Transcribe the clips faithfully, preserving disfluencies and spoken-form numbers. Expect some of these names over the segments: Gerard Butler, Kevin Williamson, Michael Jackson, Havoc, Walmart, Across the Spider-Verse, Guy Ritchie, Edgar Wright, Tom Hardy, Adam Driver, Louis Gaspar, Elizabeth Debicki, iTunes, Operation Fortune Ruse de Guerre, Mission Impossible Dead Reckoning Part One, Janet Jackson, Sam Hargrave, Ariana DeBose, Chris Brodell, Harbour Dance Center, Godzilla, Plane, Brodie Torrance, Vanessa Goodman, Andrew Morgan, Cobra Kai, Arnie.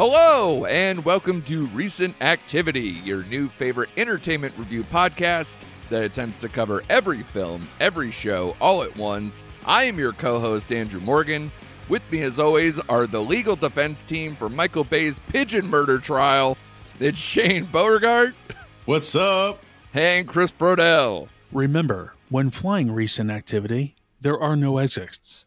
Hello, and welcome to Recent Activity, your new favorite entertainment review podcast that attempts to cover every film, every show, all at once. I am your co-host, Andrew Morgan. With me, as always, are the legal defense team for Michael Bay's pigeon murder trial. It's Shane Beauregard. What's up? And Chris Brodell. Remember, when flying Recent Activity, there are no exits.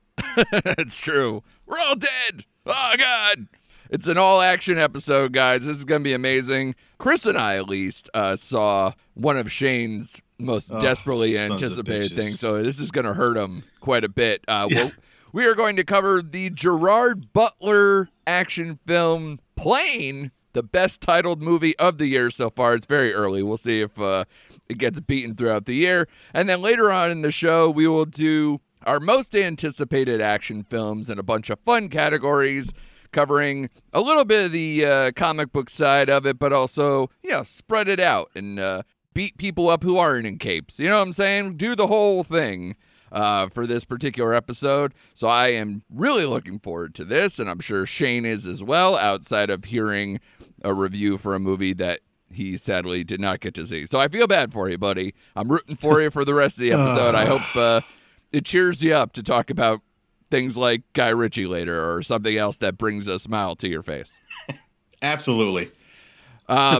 That's true. We're all dead. Oh, God. It's an all-action episode, guys. This is going to be amazing. Chris and I, at least, uh, saw one of Shane's most oh, desperately anticipated things, so this is going to hurt him quite a bit. Uh, yeah. Well, we are going to cover the Gerard Butler action film Plane, the best titled movie of the year so far. It's very early. We'll see if uh, it gets beaten throughout the year. And then later on in the show, we will do our most anticipated action films in a bunch of fun categories, covering a little bit of the uh, comic book side of it, but also, you know, spread it out and uh, beat people up who aren't in capes. You know what I'm saying? Do the whole thing. Uh, for this particular episode. So I am really looking forward to this, and I'm sure Shane is as well, outside of hearing a review for a movie that he sadly did not get to see. So I feel bad for you, buddy. I'm rooting for you for the rest of the episode. I hope uh, it cheers you up to talk about things like Guy Ritchie later or something else that brings a smile to your face. Absolutely. Uh,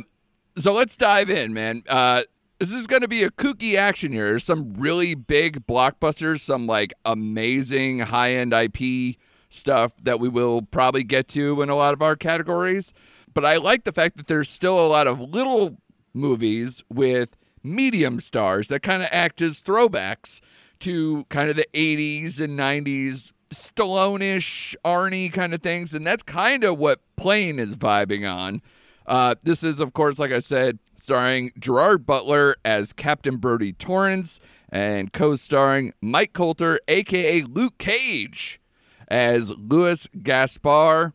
so let's dive in, man. Uh, This is going to be a kooky action here. There's some really big blockbusters, some like amazing high-end I P stuff that we will probably get to in a lot of our categories. But I like the fact that there's still a lot of little movies with medium stars that kind of act as throwbacks to kind of the eighties and nineties Stallone-ish, Arnie kind of things. And that's kind of what Plane is vibing on. Uh, this is, of course, like I said, starring Gerard Butler as Captain Brodie Torrance and co-starring Mike Coulter, a k a. Luke Cage, as Louis Gaspar.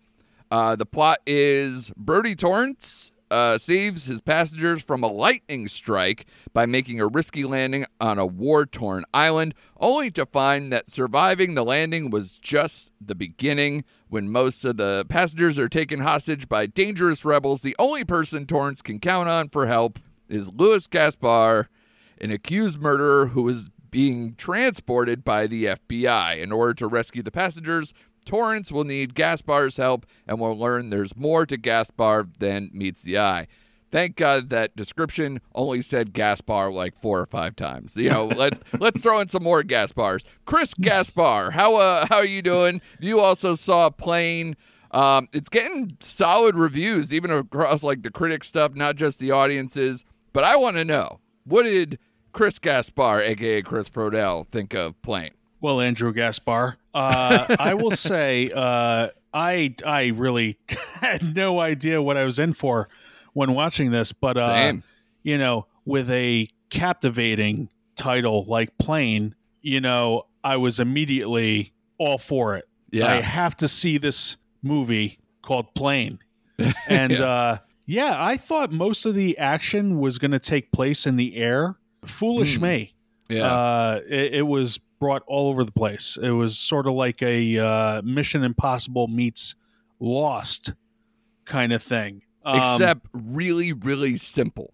Uh, the plot is Brodie Torrance uh, saves his passengers from a lightning strike by making a risky landing on a war-torn island, only to find that surviving the landing was just the beginning. When most of the passengers are taken hostage by dangerous rebels, the only person Torrance can count on for help is Louis Gaspar, an accused murderer who is being transported by the F B I. In order to rescue the passengers, Torrance will need Gaspar's help and will learn there's more to Gaspar than meets the eye. Thank God that description only said Gaspar like four or five times. You know, let's let's throw in some more Gaspars. Chris Gaspar, how uh, how are you doing? You also saw Plane. Um, it's getting solid reviews, even across like the critic stuff, not just the audiences. But I want to know, what did Chris Gaspar, a k a. Chris Brodell, think of Plane? Well, Andrew Gaspar, uh, I will say uh, I I really had no idea what I was in for when watching this, but uh, you know, with a captivating title like Plane, you know, I was immediately all for it. Yeah. I have to see this movie called Plane. And yeah. Uh, yeah, I thought most of the action was going to take place in the air. Foolish mm. me. Yeah. Uh, it, it was brought all over the place. It was sort of like a uh, Mission Impossible meets Lost kind of thing. Except um, really, really simple.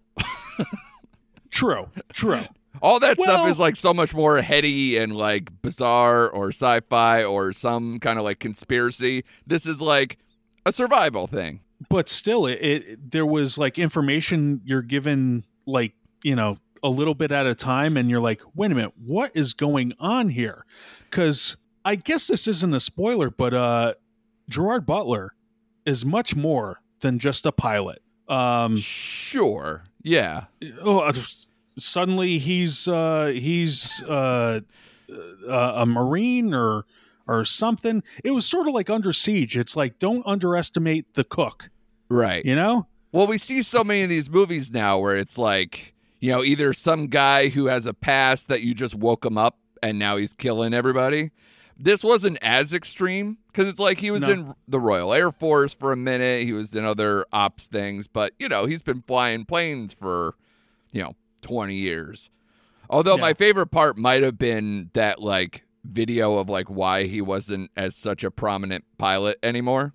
True, true. All that well, stuff is like so much more heady and like bizarre or sci-fi or some kind of like conspiracy. This is like a survival thing. But still, it, it there was like information you're given like, you know, a little bit at a time. And you're like, wait a minute, what is going on here? Because I guess this isn't a spoiler, but uh, Gerard Butler is much more than just a pilot. Um, sure. Yeah. Oh, suddenly he's uh, he's uh, uh, a Marine or or something. It was sort of like Under Siege. It's like, don't underestimate the cook. Right. You know? Well, we see so many of these movies now where it's like, you know, either some guy who has a past that you just woke him up and now he's killing everybody. This wasn't as extreme because it's like he was no. in the Royal Air Force for a minute. He was in other ops things, but, you know, he's been flying planes for, you know, twenty years. Although yeah. my favorite part might have been that, like, video of, like, why he wasn't as such a prominent pilot anymore.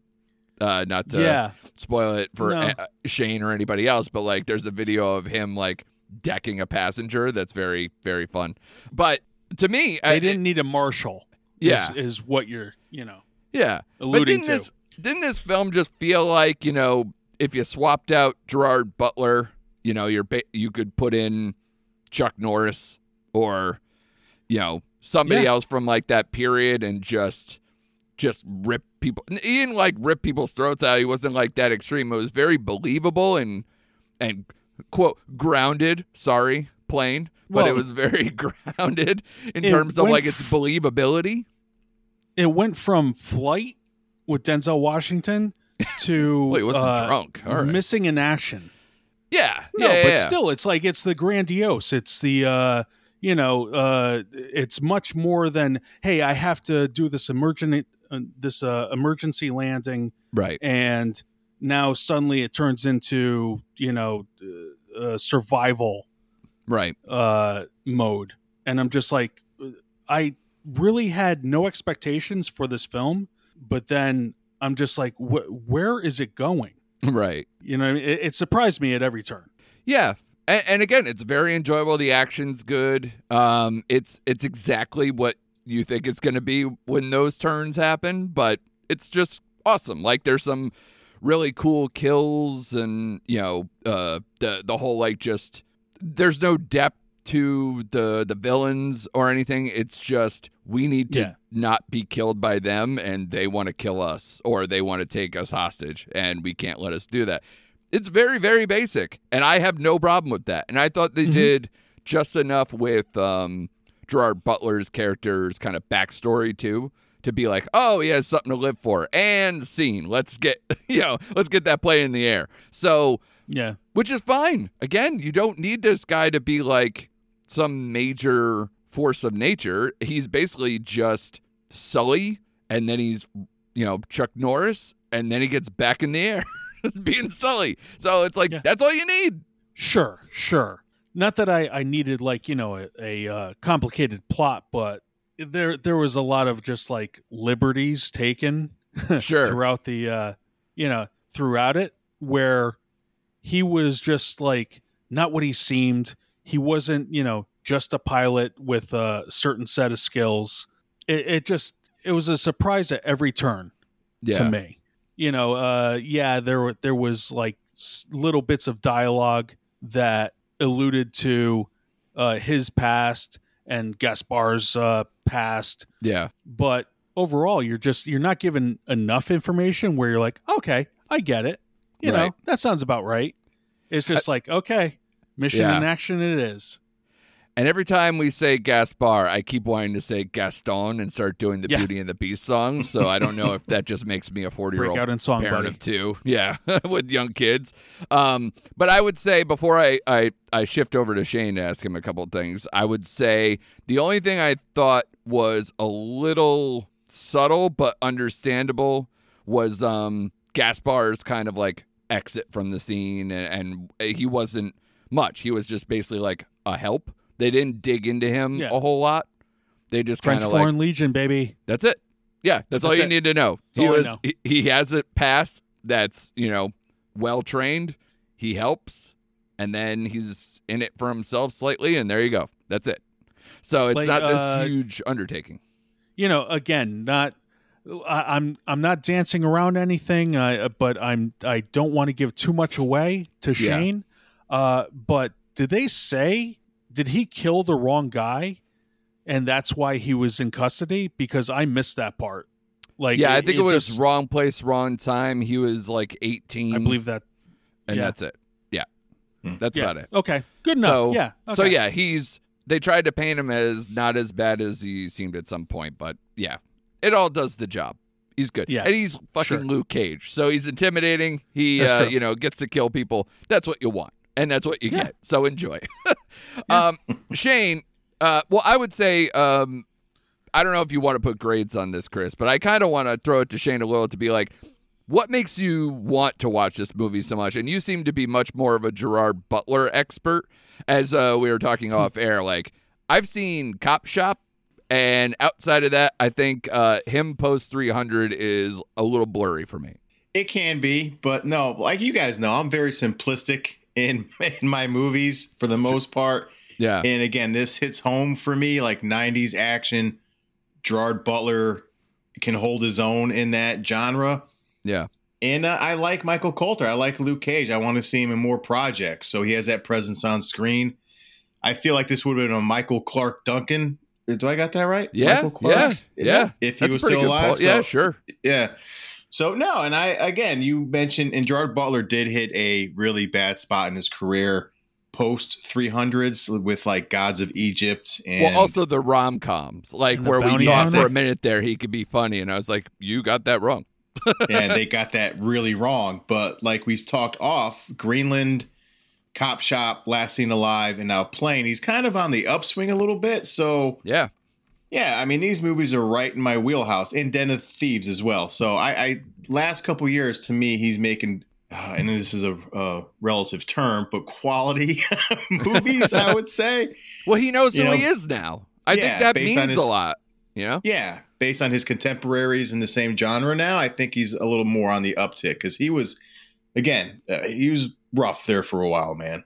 Uh, not to yeah. spoil it for no. a- Shane or anybody else, but, like, there's a video of him, like, decking a passenger that's very, very fun. But to me... They I, didn't it, need a marshal. Yeah. Is, is what you're, you know, yeah. alluding but didn't to. This, didn't this film just feel like, you know, if you swapped out Gerard Butler, you know, you're ba- you could put in Chuck Norris or, you know, somebody yeah. else from, like, that period and just just rip people. He didn't, like, rip people's throats out. He wasn't, like, that extreme. It was very believable and, and quote, grounded, sorry, plain. But well, it was very grounded in terms of, went, like, its believability. It went from Flight with Denzel Washington to well, he wasn't uh, drunk. All right. Missing in Action. Yeah. No, yeah, but yeah. still, it's like, it's the grandiose. It's the, uh, you know, uh, it's much more than, hey, I have to do this, emergent, uh, this uh, emergency landing. Right. And now suddenly it turns into, you know, uh, survival. Right. Uh, mode. And I'm just like, I really had no expectations for this film, but then I'm just like, wh- where is it going? Right. You know, it, it surprised me at every turn. Yeah. And, and again, it's very enjoyable. The action's good. Um, it's, it's exactly what you think it's going to be when those turns happen, but it's just awesome. Like, there's some really cool kills and, you know, uh, the, the whole, like, just, there's no depth to the the villains or anything. It's just we need to yeah. not be killed by them, and they want to kill us or they want to take us hostage, and we can't let us do that. It's very, very basic, and I have no problem with that. And I thought they mm-hmm. did just enough with um, Gerard Butler's character's kind of backstory, too, to be like, oh, he has something to live for, and scene. Let's get, you know, let's get that plane in the air. So... Yeah. Which is fine. Again, you don't need this guy to be like some major force of nature. He's basically just Sully, and then he's, you know, Chuck Norris, and then he gets back in the air being Sully. So it's like, yeah. that's all you need. Sure, sure. Not that I, I needed, like, you know, a, a uh, complicated plot, but there there was a lot of just, like, liberties taken sure. throughout the, uh, you know, throughout it, where... He was just, like, not what he seemed. He wasn't, you know, just a pilot with a certain set of skills. It, it just, it was a surprise at every turn yeah. to me. You know, uh, yeah, there there was, like, little bits of dialogue that alluded to uh, his past and Gaspar's uh, past. Yeah. But overall, you're just, you're not given enough information where you're like, okay, I get it. You right. know, that sounds about right. It's just I, like, okay, mission yeah. in action it is. And every time we say Gaspar, I keep wanting to say Gaston and start doing the yeah. Beauty and the Beast song. So I don't know if that just makes me a forty-year-old parent buddy. Of two. Yeah, with young kids. Um, but I would say before I, I, I shift over to Shane to ask him a couple of things, I would say the only thing I thought was a little subtle but understandable was um, Gaspar's kind of, like, exit from the scene, and, and he wasn't much. He was just basically like a help. They didn't dig into him yeah. a whole lot. They just kind of like Foreign Legion, baby. That's it. Yeah, that's, that's all you it. need to know. That's he was know. He, he has a past that's, you know, well trained. He helps, and then he's in it for himself slightly, and there you go. That's it. So it's like, not this uh, huge undertaking. You know, again, not. I'm I'm not dancing around anything, uh, but I'm I don't want to give too much away to Shane. Yeah. Uh, but did they say did he kill the wrong guy, and that's why he was in custody? Because I missed that part. Like, yeah, it, I think it, it was just, wrong place, wrong time. He was like eighteen, I believe that, and yeah. that's it. Yeah, hmm. that's yeah. about it. Okay, good enough. So, yeah, okay. so yeah, he's they tried to paint him as not as bad as he seemed at some point, but yeah. it all does the job. He's good. Yeah, and he's fucking sure. Luke Cage. So he's intimidating. He, uh, you know, gets to kill people. That's what you want. And that's what you yeah. get. So enjoy. yeah. um, Shane, uh, well, I would say, um, I don't know if you want to put grades on this, Chris, but I kind of want to throw it to Shane a little to be like, what makes you want to watch this movie so much? And you seem to be much more of a Gerard Butler expert. As uh, we were talking off air, like, I've seen Cop Shop. And outside of that, I think uh, him post three hundred is a little blurry for me. It can be, but no, like you guys know, I'm very simplistic in, in my movies for the most part. Yeah. And again, this hits home for me, like nineties action. Gerard Butler can hold his own in that genre. Yeah. And uh, I like Michael Coulter. I like Luke Cage. I want to see him in more projects. So he has that presence on screen. I feel like this would have been a Michael Clark Duncan. Do I got that right? Yeah, Michael Clark? yeah, yeah. If he That's was still alive. So, yeah, sure. Yeah. So, no, and I, again, you mentioned, and Gerard Butler did hit a really bad spot in his career post three hundreds with, like, Gods of Egypt. And well, also the rom-coms, like, where we thought for a minute there he could be funny, and I was like, you got that wrong. And they got that really wrong. But, like, we talked off, Greenland, Cop Shop, Last Seen Alive, and now Plane. He's kind of on the upswing a little bit. So, yeah. Yeah, I mean, these movies are right in my wheelhouse, and Den of Thieves as well. So, I, I last couple years, to me, he's making, uh, and this is a uh, relative term, but quality movies, I would say. Well, he knows you who know, he is now. I yeah, think that means his, a lot. You know? Yeah, based on his contemporaries in the same genre now, I think he's a little more on the uptick because he was, again, uh, he was rough there for a while, man.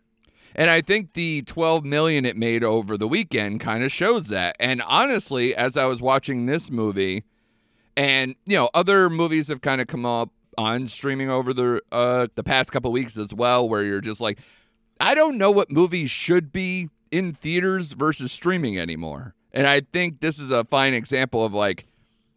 And I think the twelve million it made over the weekend kind of shows that. And honestly, as I was watching this movie, and you know, other movies have kind of come up on streaming over the uh the past couple of weeks as well, where you're just like, I don't know what movies should be in theaters versus streaming anymore. And I think this is a fine example of like,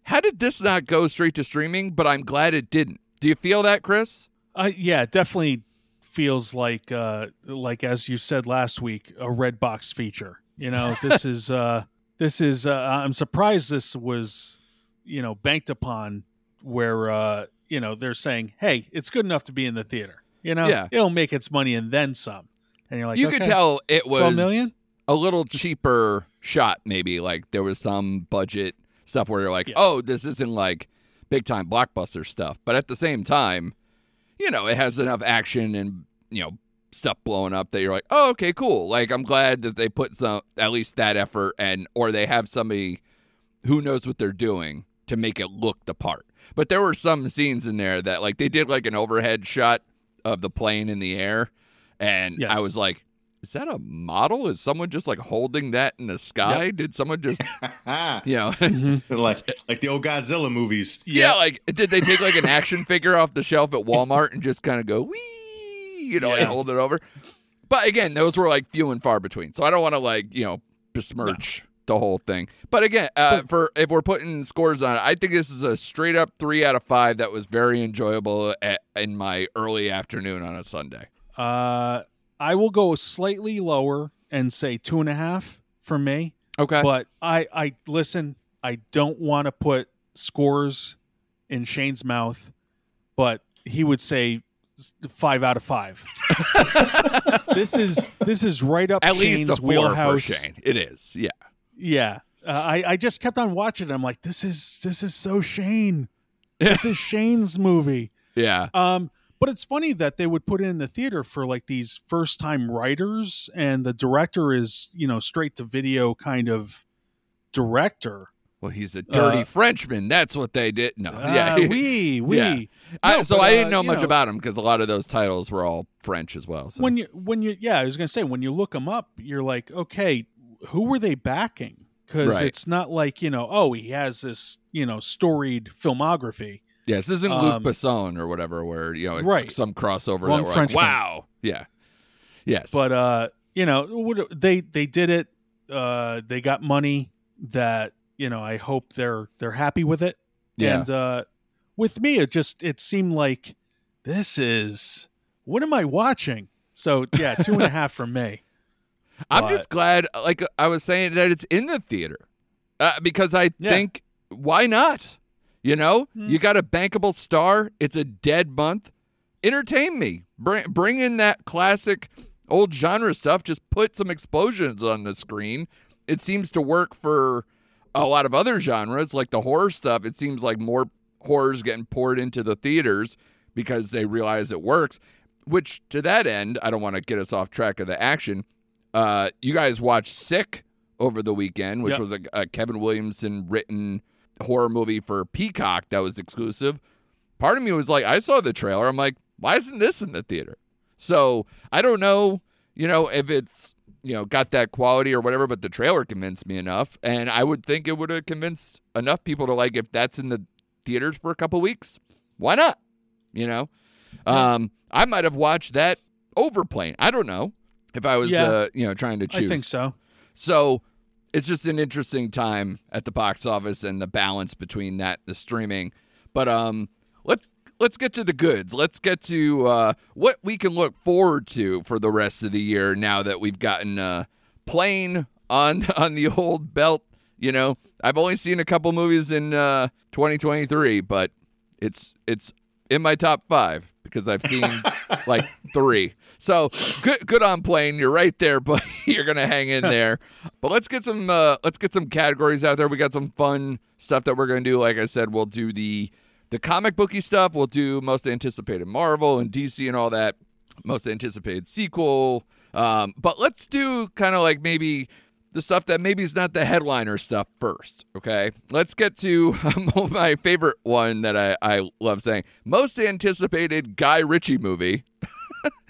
how did this not go straight to streaming? But I'm glad it didn't. Do you feel that, Chris? Uh, yeah, definitely. Feels like uh like as you said last week, a red box feature, you know. This is uh this is uh, I'm surprised this was, you know, banked upon where uh you know, they're saying, hey, it's good enough to be in the theater, you know. Yeah. It'll make its money and then some. And you're like, you okay, could tell it was twelve million? A little cheaper shot, maybe, like there was some budget stuff where you're like, yeah. oh, this isn't like big time blockbuster stuff, but at the same time, you know, it has enough action and, you know, stuff blowing up that you're like, oh, okay, cool. Like, I'm glad that they put some, at least that effort, and or they have somebody who knows what they're doing to make it look the part. But there were some scenes in there that, like, they did, like, an overhead shot of the plane in the air, and yes. I was like, is that a model? Is someone just, like, holding that in the sky? Yep. Did someone just, you know. like, like the old Godzilla movies. Yeah, yep. Like, did they take, like, an action figure off the shelf at Walmart and just kind of go, wee, you know, yeah. and hold it over? But, again, those were, like, few and far between. So I don't want to, like, you know, besmirch no. the whole thing. But, again, uh, but- for if we're putting scores on it, I think this is a straight-up three out of five that was very enjoyable at, in my early afternoon on a Sunday. Uh... I will go slightly lower and say two and a half for me. Okay. But I, I listen, I don't want to put scores in Shane's mouth, but he would say five out of five. This is this is right up At Shane's least wheelhouse. Shane. It is, yeah. Yeah. Uh, I, I just kept on watching it. I'm like, this is this is so Shane. This is Shane's movie. Yeah. Um But it's funny that they would put it in the theater for like these first time writers, and the director is, you know, straight to video kind of director. Well, he's a dirty uh, Frenchman. That's what they did. No. Uh, yeah. We, we. Yeah. No, I, so but, I didn't know uh, much know, about him because a lot of those titles were all French as well. So. When you, when you, yeah, I was going to say, when you look him up, you're like, okay, who were they backing? Because right. it's not like, you know, oh, he has this, you know, storied filmography. Yes, this isn't Luc um, Besson or whatever, where, you know, it's right. some crossover well, that we're French like, wow. Man. Yeah. Yes. But, uh, you know, they they did it. Uh, they got money that, you know, I hope they're they're happy with it. Yeah. And uh, with me, it just it seemed like this is, what am I watching? So, yeah, two and a half from me. I'm but, just glad, like I was saying, that it's in the theater uh, because I yeah. think why not? You know, mm. you got a bankable star. It's a dead month. Entertain me. Bring, bring in that classic old genre stuff. Just put some explosions on the screen. It seems to work for a lot of other genres, like the horror stuff. It seems like more horror's getting poured into the theaters because they realize it works, which to that end, I don't want to get us off track of the action. Uh, you guys watched Sick over the weekend, which yep. was a, a Kevin Williamson written horror movie for Peacock that was exclusive. Part of me was like, I saw the trailer. I'm like, why isn't this in the theater? So I don't know, you know, if it's, you know, got that quality or whatever, but the trailer convinced me enough. And I would think it would have convinced enough people to like, if that's in the theaters for a couple weeks, why not? You know, um, I might have watched that over Plane. I don't know if I was, yeah, uh, you know, trying to choose. I think so. So it's just an interesting time at the box office and the balance between that, the streaming. But um, let's let's get to the goods. Let's get to uh, what we can look forward to for the rest of the year now that we've gotten uh, Plane on on the old belt. You know, I've only seen a couple movies in uh, twenty twenty-three, but it's it's. in my top five because I've seen like three. So good, good on Plane. You're right there, but you're gonna hang in there. But let's get some uh, let's get some categories out there. We got some fun stuff that we're gonna do. Like I said, we'll do the the comic booky stuff. We'll do most anticipated Marvel and D C and all that. Most anticipated sequel. Um, but let's do kind of like maybe the stuff that maybe is not the headliner stuff first, okay? Let's get to um, my favorite one that I, I love saying. Most anticipated Guy Ritchie movie.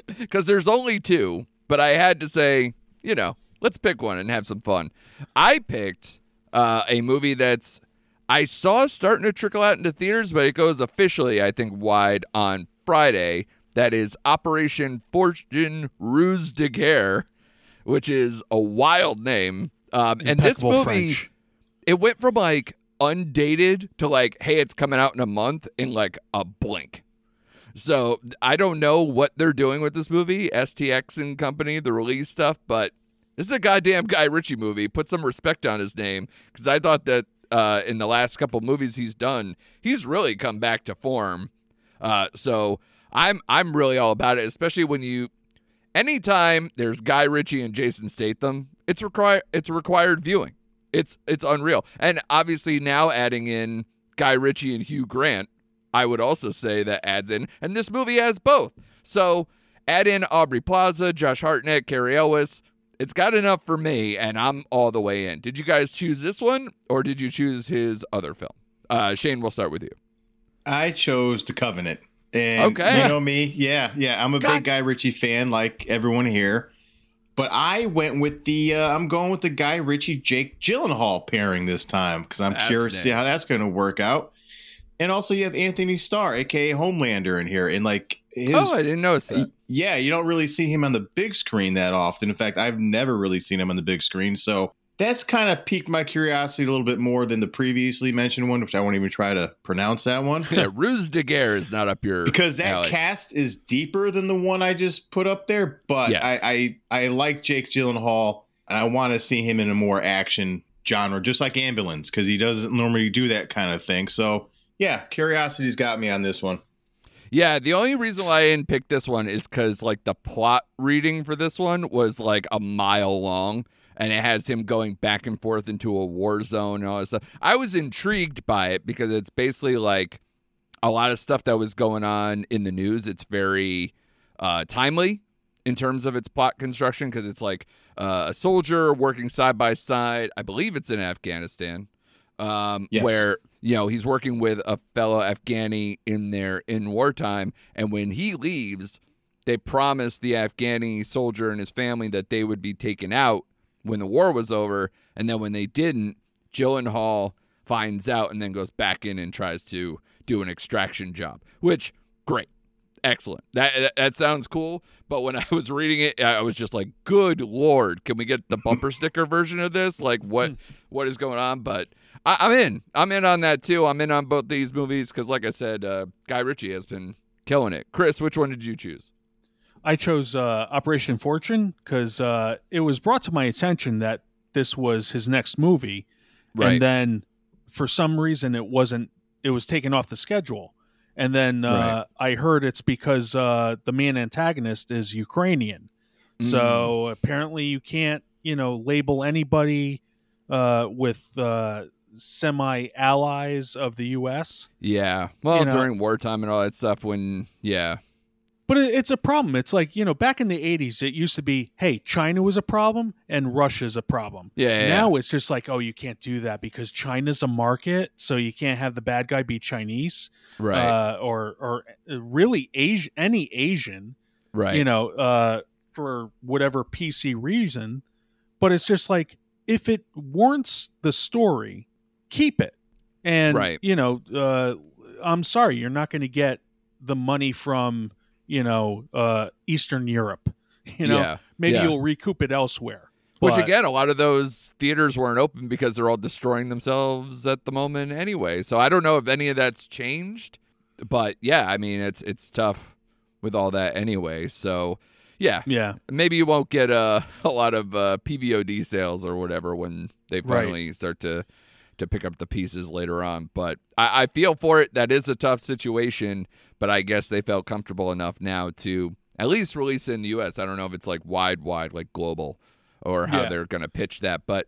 Because there's only two, but I had to say, you know, let's pick one and have some fun. I picked uh, a movie that's, I saw starting to trickle out into theaters, but it goes officially, I think, wide on Friday. That is Operation Fortune Ruse de Guerre, which is a wild name. Um, and this movie, French. It went from like undated to like, hey, it's coming out in a month in like a blink. So I don't know what they're doing with this movie, S T X and company, the release stuff, but this is a goddamn Guy Ritchie movie. Put some respect on his name, because I thought that uh, in the last couple movies he's done, he's really come back to form. Uh, so I'm I'm really all about it, especially when you... Anytime there's Guy Ritchie and Jason Statham, it's require it's required viewing. It's it's unreal. And obviously now adding in Guy Ritchie and Hugh Grant, I would also say that adds in. And this movie has both. So add in Aubrey Plaza, Josh Hartnett, Cary Elwes. It's got enough for me, and I'm all the way in. Did you guys choose this one, or did you choose his other film? Uh, Shane, we'll start with you. I chose The Covenant. And okay. You know me. Yeah, yeah. I'm a God. big Guy Ritchie fan, like everyone here. But I went with the, uh, I'm going with the Guy Ritchie, Jake Gyllenhaal pairing this time, because I'm that's curious to see how that's going to work out. And also you have Anthony Starr, a k a. Homelander in here. And like his, oh, I didn't notice that. Yeah, you don't really see him on the big screen that often. In fact, I've never really seen him on the big screen. So that's kind of piqued my curiosity a little bit more than the previously mentioned one, which I won't even try to pronounce that one. Yeah, Ruse de Guerre is not up your because that alley. Cast is deeper than the one I just put up there. But yes. I, I I like Jake Gyllenhaal, and I want to see him in a more action genre, just like Ambulance, because he doesn't normally do that kind of thing. So yeah, curiosity's got me on this one. Yeah, the only reason why I didn't pick this one is because like the plot reading for this one was like a mile long. And it has him going back and forth into a war zone and all that stuff. I was intrigued by it because it's basically like a lot of stuff that was going on in the news. It's very uh, timely in terms of its plot construction, because it's like uh, a soldier working side by side. I believe it's in Afghanistan, um, yes. where you know he's working with a fellow Afghani in there in wartime, and when he leaves, they promised the Afghani soldier and his family that they would be taken out when the war was over, and then when they didn't, Gyllenhaal finds out and then goes back in and tries to do an extraction job, which, great, excellent. That that sounds cool, but when I was reading it, I was just like, good Lord, can we get the bumper sticker version of this? Like, what what is going on? But I, I'm in. I'm in on that, too. I'm in on both these movies because, like I said, uh, Guy Ritchie has been killing it. Chris, which one did you choose? I chose uh, Operation Fortune because uh, it was brought to my attention that this was his next movie. Right. And then for some reason it wasn't, it was taken off the schedule. And then uh, right. I heard it's because uh, the main antagonist is Ukrainian. Mm. So apparently you can't, you know, label anybody uh, with uh, semi-allies of the U S. Yeah. Well, you know, during wartime and all that stuff when, yeah. But it, it's a problem. It's like, you know, back in the eighties, it used to be, hey, China was a problem and Russia's a problem. Yeah. Now yeah. it's just like, oh, you can't do that because China's a market, so you can't have the bad guy be Chinese, right? Uh, or or really Asia, any Asian, right? You know, uh, for whatever P C reason. But it's just like, if it warrants the story, keep it. And right. you know, uh, I'm sorry, you're not going to get the money from, you know, uh, Eastern Europe, you know, yeah, maybe yeah. you'll recoup it elsewhere. Which, but again, a lot of those theaters weren't open because they're all destroying themselves at the moment anyway. So I don't know if any of that's changed, but yeah, I mean, it's, it's tough with all that anyway. So yeah, yeah, maybe you won't get uh, a lot of uh, P V O D sales or whatever when they finally right. start to, to pick up the pieces later on. But I, I feel for it. That is a tough situation, but I guess they felt comfortable enough now to at least release it in the U S. I don't know if it's like wide, wide, like global, or how yeah. they're going to pitch that. But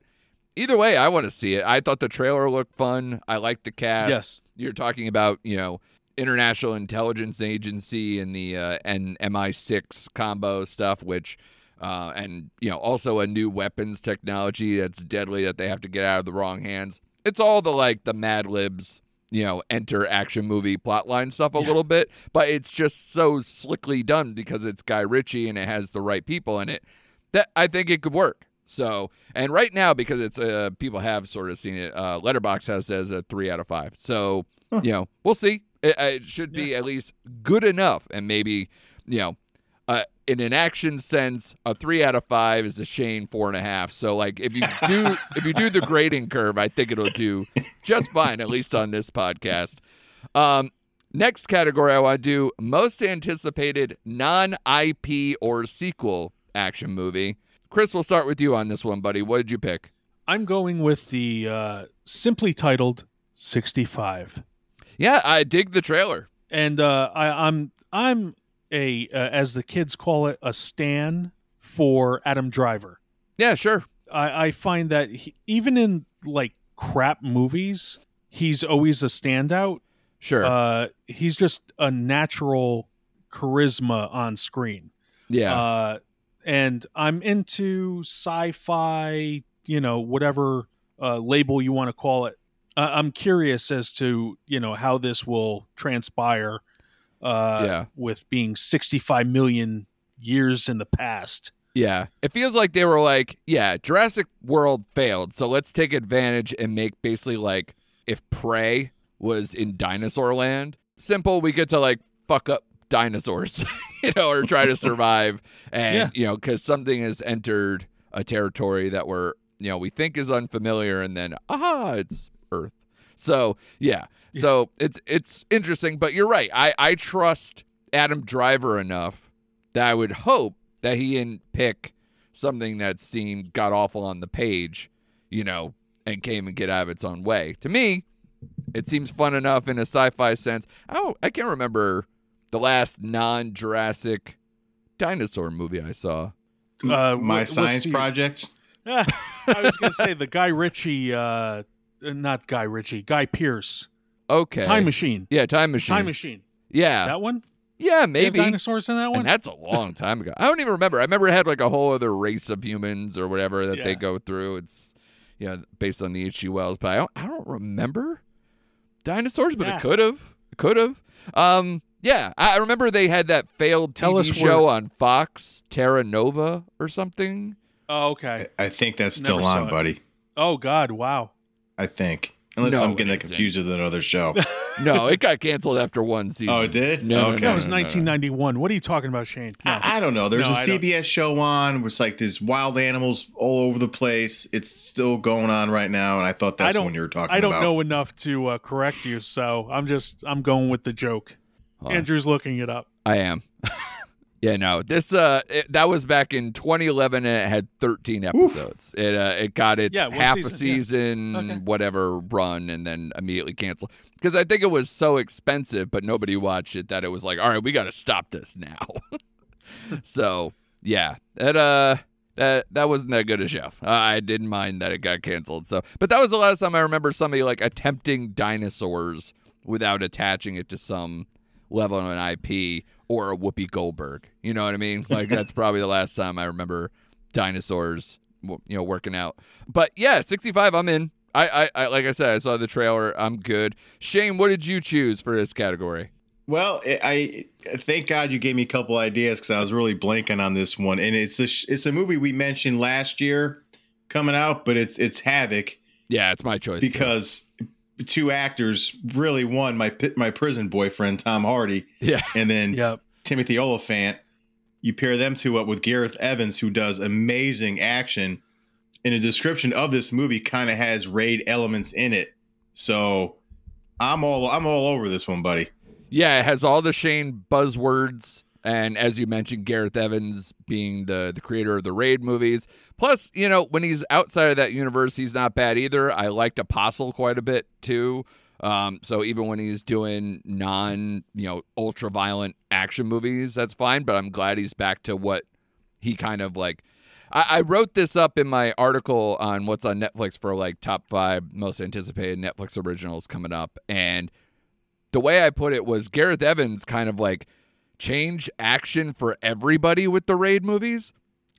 either way, I want to see it. I thought the trailer looked fun. I liked the cast. Yes. You're talking about, you know, International Intelligence Agency and the uh, and M I six combo stuff, which uh, and, you know, also a new weapons technology that's deadly that they have to get out of the wrong hands. It's all the, like, the Mad Libs, you know, enter action movie plotline stuff a yeah. little bit, but it's just so slickly done because it's Guy Ritchie and it has the right people in it that I think it could work. So, and right now, because it's uh, people have sort of seen it, uh, Letterboxd has as a three out of five. So, huh. you know, we'll see. It, it should be yeah. at least good enough. And maybe, you know, uh, in an action sense, a three out of five is a Shane four and a half. So, like, if you do if you do the grading curve, I think it'll do just fine, at least on this podcast. Um, next category I want to do, most anticipated non-I P or sequel action movie. Chris, we'll start with you on this one, buddy. What did you pick? I'm going with the uh, simply titled sixty-five. Yeah, I dig the trailer. And uh, I, I'm I'm... a uh, as the kids call it, a stan for Adam Driver. Yeah, sure. I, I find that he, even in like crap movies, he's always a standout. Sure. Uh, he's just a natural charisma on screen. Yeah. Uh, and I'm into sci-fi, you know, whatever uh, label you want to call it. Uh, I'm curious as to, you know, how this will transpire. Uh, yeah. With being sixty-five million years in the past. Yeah. It feels like they were like, yeah, Jurassic World failed, so let's take advantage and make basically like if Prey was in dinosaur land. Simple, we get to like fuck up dinosaurs, you know, or try to survive. And, yeah. you know, because something has entered a territory that we're, you know, we think is unfamiliar, and then, aha, it's Earth. So, yeah. So it's it's interesting, but you're right. I, I trust Adam Driver enough that I would hope that he didn't pick something that seemed god awful on the page, you know, and came and get out of its own way. To me, it seems fun enough in a sci-fi sense. Oh, I can't remember the last non-Jurassic dinosaur movie I saw. Uh, My what, Science Project. I was going to say the Guy Ritchie, uh, not Guy Ritchie, Guy Pearce. Okay. Time Machine. Yeah, Time Machine. Time Machine. Yeah. That one? Yeah, maybe. Dinosaurs in that one? And that's a long time ago. I don't even remember. I remember it had like a whole other race of humans or whatever that yeah. they go through. It's, you know, based on the H G Wells, but I don't, I don't remember dinosaurs, but yeah. it could have. It could have. Um, yeah, I remember they had that failed Tell T V show where... on Fox, Terra Nova or something. Oh, okay. I, I think that's Never still on, it. buddy. Oh, God. Wow. I think. Unless no, I'm getting that confused with another show. No, it got canceled after one season. Oh, it did? No, okay. That was nineteen ninety-one. No, no. What are you talking about, Shane? No. I, I don't know. There's no, a I C B S don't. show on where it's like there's wild animals all over the place. It's still going on right now, and I thought that's the one you were talking about. I don't about. know enough to uh, correct you, so I'm just I'm going with the joke. Huh. Andrew's looking it up. I am. Yeah, no, this uh, it, that was back in twenty eleven, and it had thirteen episodes. Oof. It uh, it got its yeah, half season, a season, yeah. okay. whatever run, and then immediately canceled because I think it was so expensive, but nobody watched it that it was like, all right, we got to stop this now. So yeah, that uh, that that wasn't that good a show. Uh, I didn't mind that it got canceled. So, but that was the last time I remember somebody like attempting dinosaurs without attaching it to some level of an I P. Or a Whoopi Goldberg, you know what I mean? Like that's probably the last time I remember dinosaurs, you know, working out. But yeah, sixty-five, I'm in. I, I, I, like I said, I saw the trailer. I'm good. Shane, what did you choose for this category? Well, I, I thank God you gave me a couple ideas because I was really blanking on this one. And it's a it's a movie we mentioned last year coming out, but it's it's Havoc. Yeah, it's my choice because. Too. Two actors really won my my prison boyfriend Tom Hardy, yeah, and then yep. Timothy Oliphant. You pair them two up with Gareth Evans, who does amazing action. And a description of this movie kind of has raid elements in it, so I'm all I'm all over this one, buddy. Yeah, it has all the Shane buzzwords, and as you mentioned, Gareth Evans being the the creator of the Raid movies. Plus, you know, when he's outside of that universe, he's not bad either. I liked Apostle quite a bit, too. Um, so even when he's doing non, you know, ultra-violent action movies, that's fine. But I'm glad he's back to what he kind of, like... I, I wrote this up in my article on what's on Netflix for, like, top five most anticipated Netflix originals coming up. And the way I put it was Gareth Evans kind of, like, changed action for everybody with the Raid movies.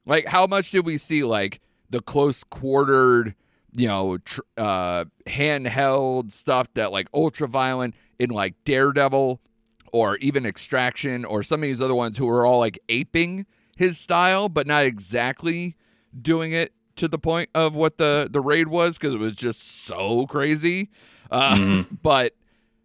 Like, how much did we see, like, the close-quartered, you know, tr- uh, handheld stuff that, like, ultra-violent in, like, Daredevil or even Extraction or some of these other ones who were all, like, aping his style but not exactly doing it to the point of what the, the Raid was because it was just so crazy. Uh, mm-hmm. But,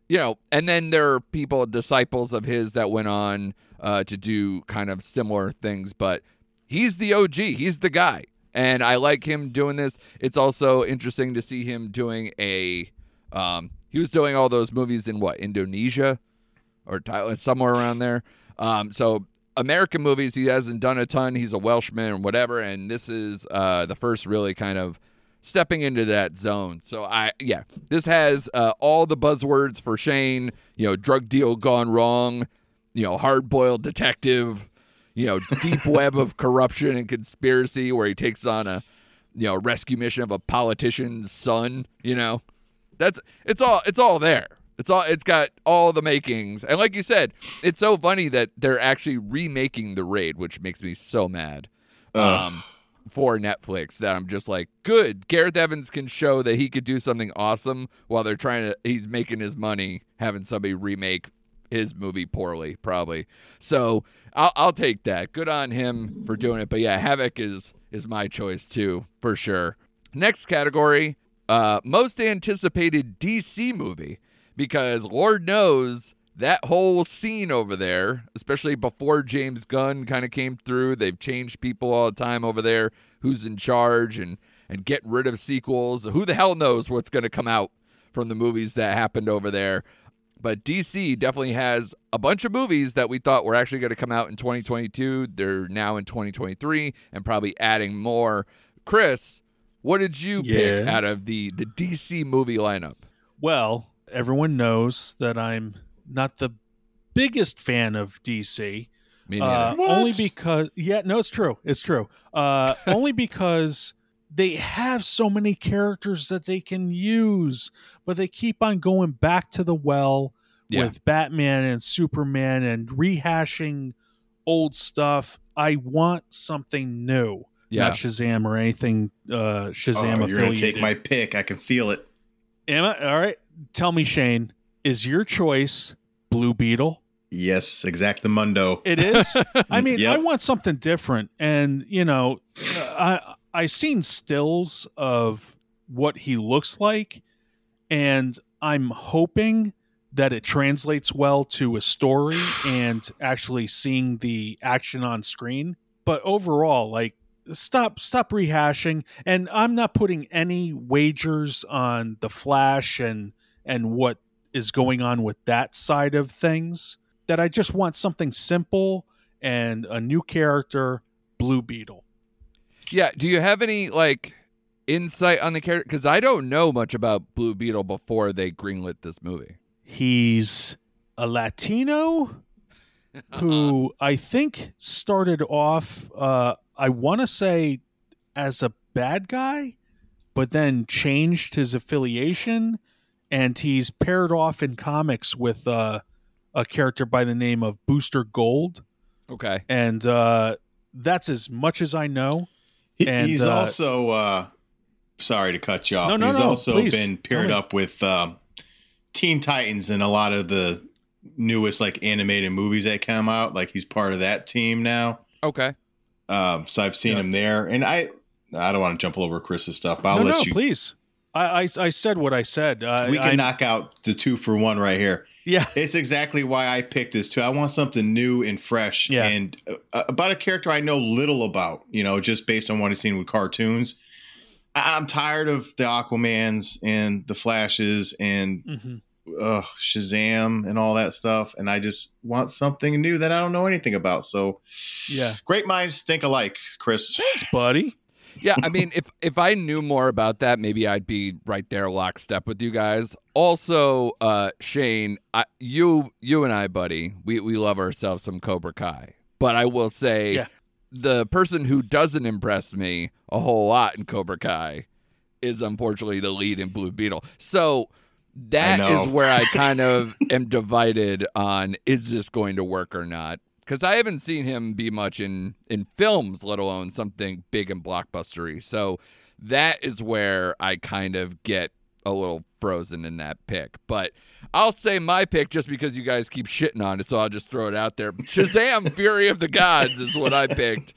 you know, and then there are people, disciples of his that went on uh, to do kind of similar things, but... He's the O G. He's the guy. And I like him doing this. It's also interesting to see him doing a um, – he was doing all those movies in, what, Indonesia or Thailand, somewhere around there. Um, so American movies, he hasn't done a ton. He's a Welshman or whatever, and this is uh, the first really kind of stepping into that zone. So, I yeah, this has uh, all the buzzwords for Shane, you know, drug deal gone wrong, you know, hard-boiled detective – you know, deep web of corruption and conspiracy where he takes on a, you know, rescue mission of a politician's son, you know, that's, it's all, it's all there. It's all, it's got all the makings. And like you said, it's so funny that they're actually remaking the Raid, which makes me so mad um, for Netflix that I'm just like, good. Gareth Evans can show that he could do something awesome while they're trying to, he's making his money, having somebody remake his movie poorly, probably. So I'll, I'll take that. Good on him for doing it. But yeah, Havoc is is my choice too, for sure. Next category, uh, most anticipated D C movie, because Lord knows that whole scene over there, especially before James Gunn kind of came through, they've changed people all the time over there, who's in charge and, and get rid of sequels. Who the hell knows what's going to come out from the movies that happened over there. But D C definitely has a bunch of movies that we thought were actually going to come out in twenty twenty-two. They're now in twenty twenty-three and probably adding more. Chris, what did you yes. pick out of the, the D C movie lineup? Well, everyone knows that I'm not the biggest fan of D C. Me neither. Uh, only because, yeah, no, it's true. It's true. Uh, only because they have so many characters that they can use, but they keep on going back to the well yeah. with Batman and Superman and rehashing old stuff. I want something new, yeah. not Shazam or anything uh, Shazam oh, affiliated. You're going to take my pick. I can feel it. Am I? All right. Tell me, Shane, is your choice Blue Beetle? Yes, exactamundo. It is? I mean, yep. I want something different. And, you know, I... I've seen stills of what he looks like, and I'm hoping that it translates well to a story and actually seeing the action on screen. But overall, like, stop, stop rehashing. And I'm not putting any wagers on the Flash and, and what is going on with that side of things, that I just want something simple and a new character, Blue Beetle. Yeah. Do you have any like insight on the character? Because I don't know much about Blue Beetle before they greenlit this movie. He's a Latino who I think started off, uh, I want to say, as a bad guy, but then changed his affiliation, and he's paired off in comics with uh, a character by the name of Booster Gold. Okay. And uh, that's as much as I know. And, he's uh, also, uh, sorry to cut you off, no, no, he's no, also please, been paired up with um, Teen Titans and a lot of the newest like animated movies that come out. Like he's part of that team now. Okay. Um, so I've seen yeah. him there, and I I don't want to jump all over Chris's stuff, but I'll no, let no, you. No, please. I, I I said what I said. Uh, we can I, knock out the two for one right here. Yeah, it's exactly why I picked this too. I want something new and fresh, yeah. and uh, about a character I know little about. You know, just based on what I've seen with cartoons. I, I'm tired of the Aquamans and the Flashes and mm-hmm. uh, Shazam and all that stuff, and I just want something new that I don't know anything about. So, yeah, great minds think alike, Chris. Thanks, buddy. Yeah, I mean, if if I knew more about that, maybe I'd be right there lockstep with you guys. Also, uh, Shane, I, you you and I, buddy, we, we love ourselves some Cobra Kai. But I will say yeah. the person who doesn't impress me a whole lot in Cobra Kai is unfortunately the lead in Blue Beetle. So that is where I kind of am divided on, is this going to work or not? Because I haven't seen him be much in, in films, let alone something big and blockbustery. So that is where I kind of get a little frozen in that pick. But I'll say my pick just because you guys keep shitting on it, so I'll just throw it out there. Shazam! Fury of the Gods is what I picked.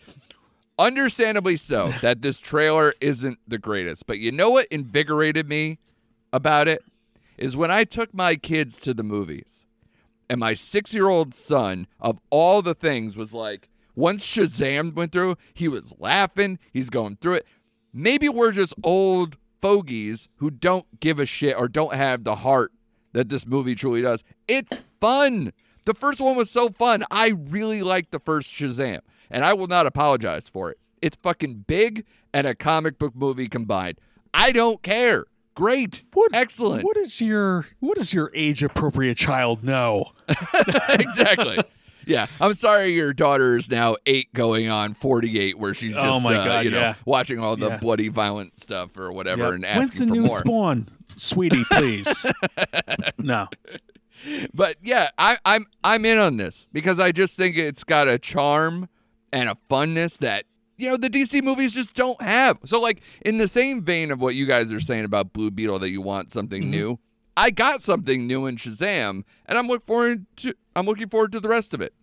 Understandably so, that this trailer isn't the greatest. But you know what invigorated me about it? Is when I took my kids to the movies. And my six-year-old son, of all the things, was like, once Shazam went through, he was laughing. He's going through it. Maybe we're just old fogies who don't give a shit or don't have the heart that this movie truly does. It's fun. The first one was so fun. I really liked the first Shazam, and I will not apologize for it. It's fucking big and a comic book movie combined. I don't care. Great. What, Excellent. What is your what is your age-appropriate child know? Exactly. Yeah. I'm sorry your daughter is now eight going on forty-eight where she's just oh my uh, God, you know, yeah. watching all the yeah. bloody violent stuff or whatever yep. and asking for more. When's the new Spawn? Sweetie, please. No. But yeah, I, I'm I'm in on this because I just think it's got a charm and a funness that you know, the D C movies just don't have. So, like, in the same vein of what you guys are saying about Blue Beetle, that you want something mm-hmm. new, I got something new in Shazam, and I'm looking forward to I'm looking forward to the rest of it.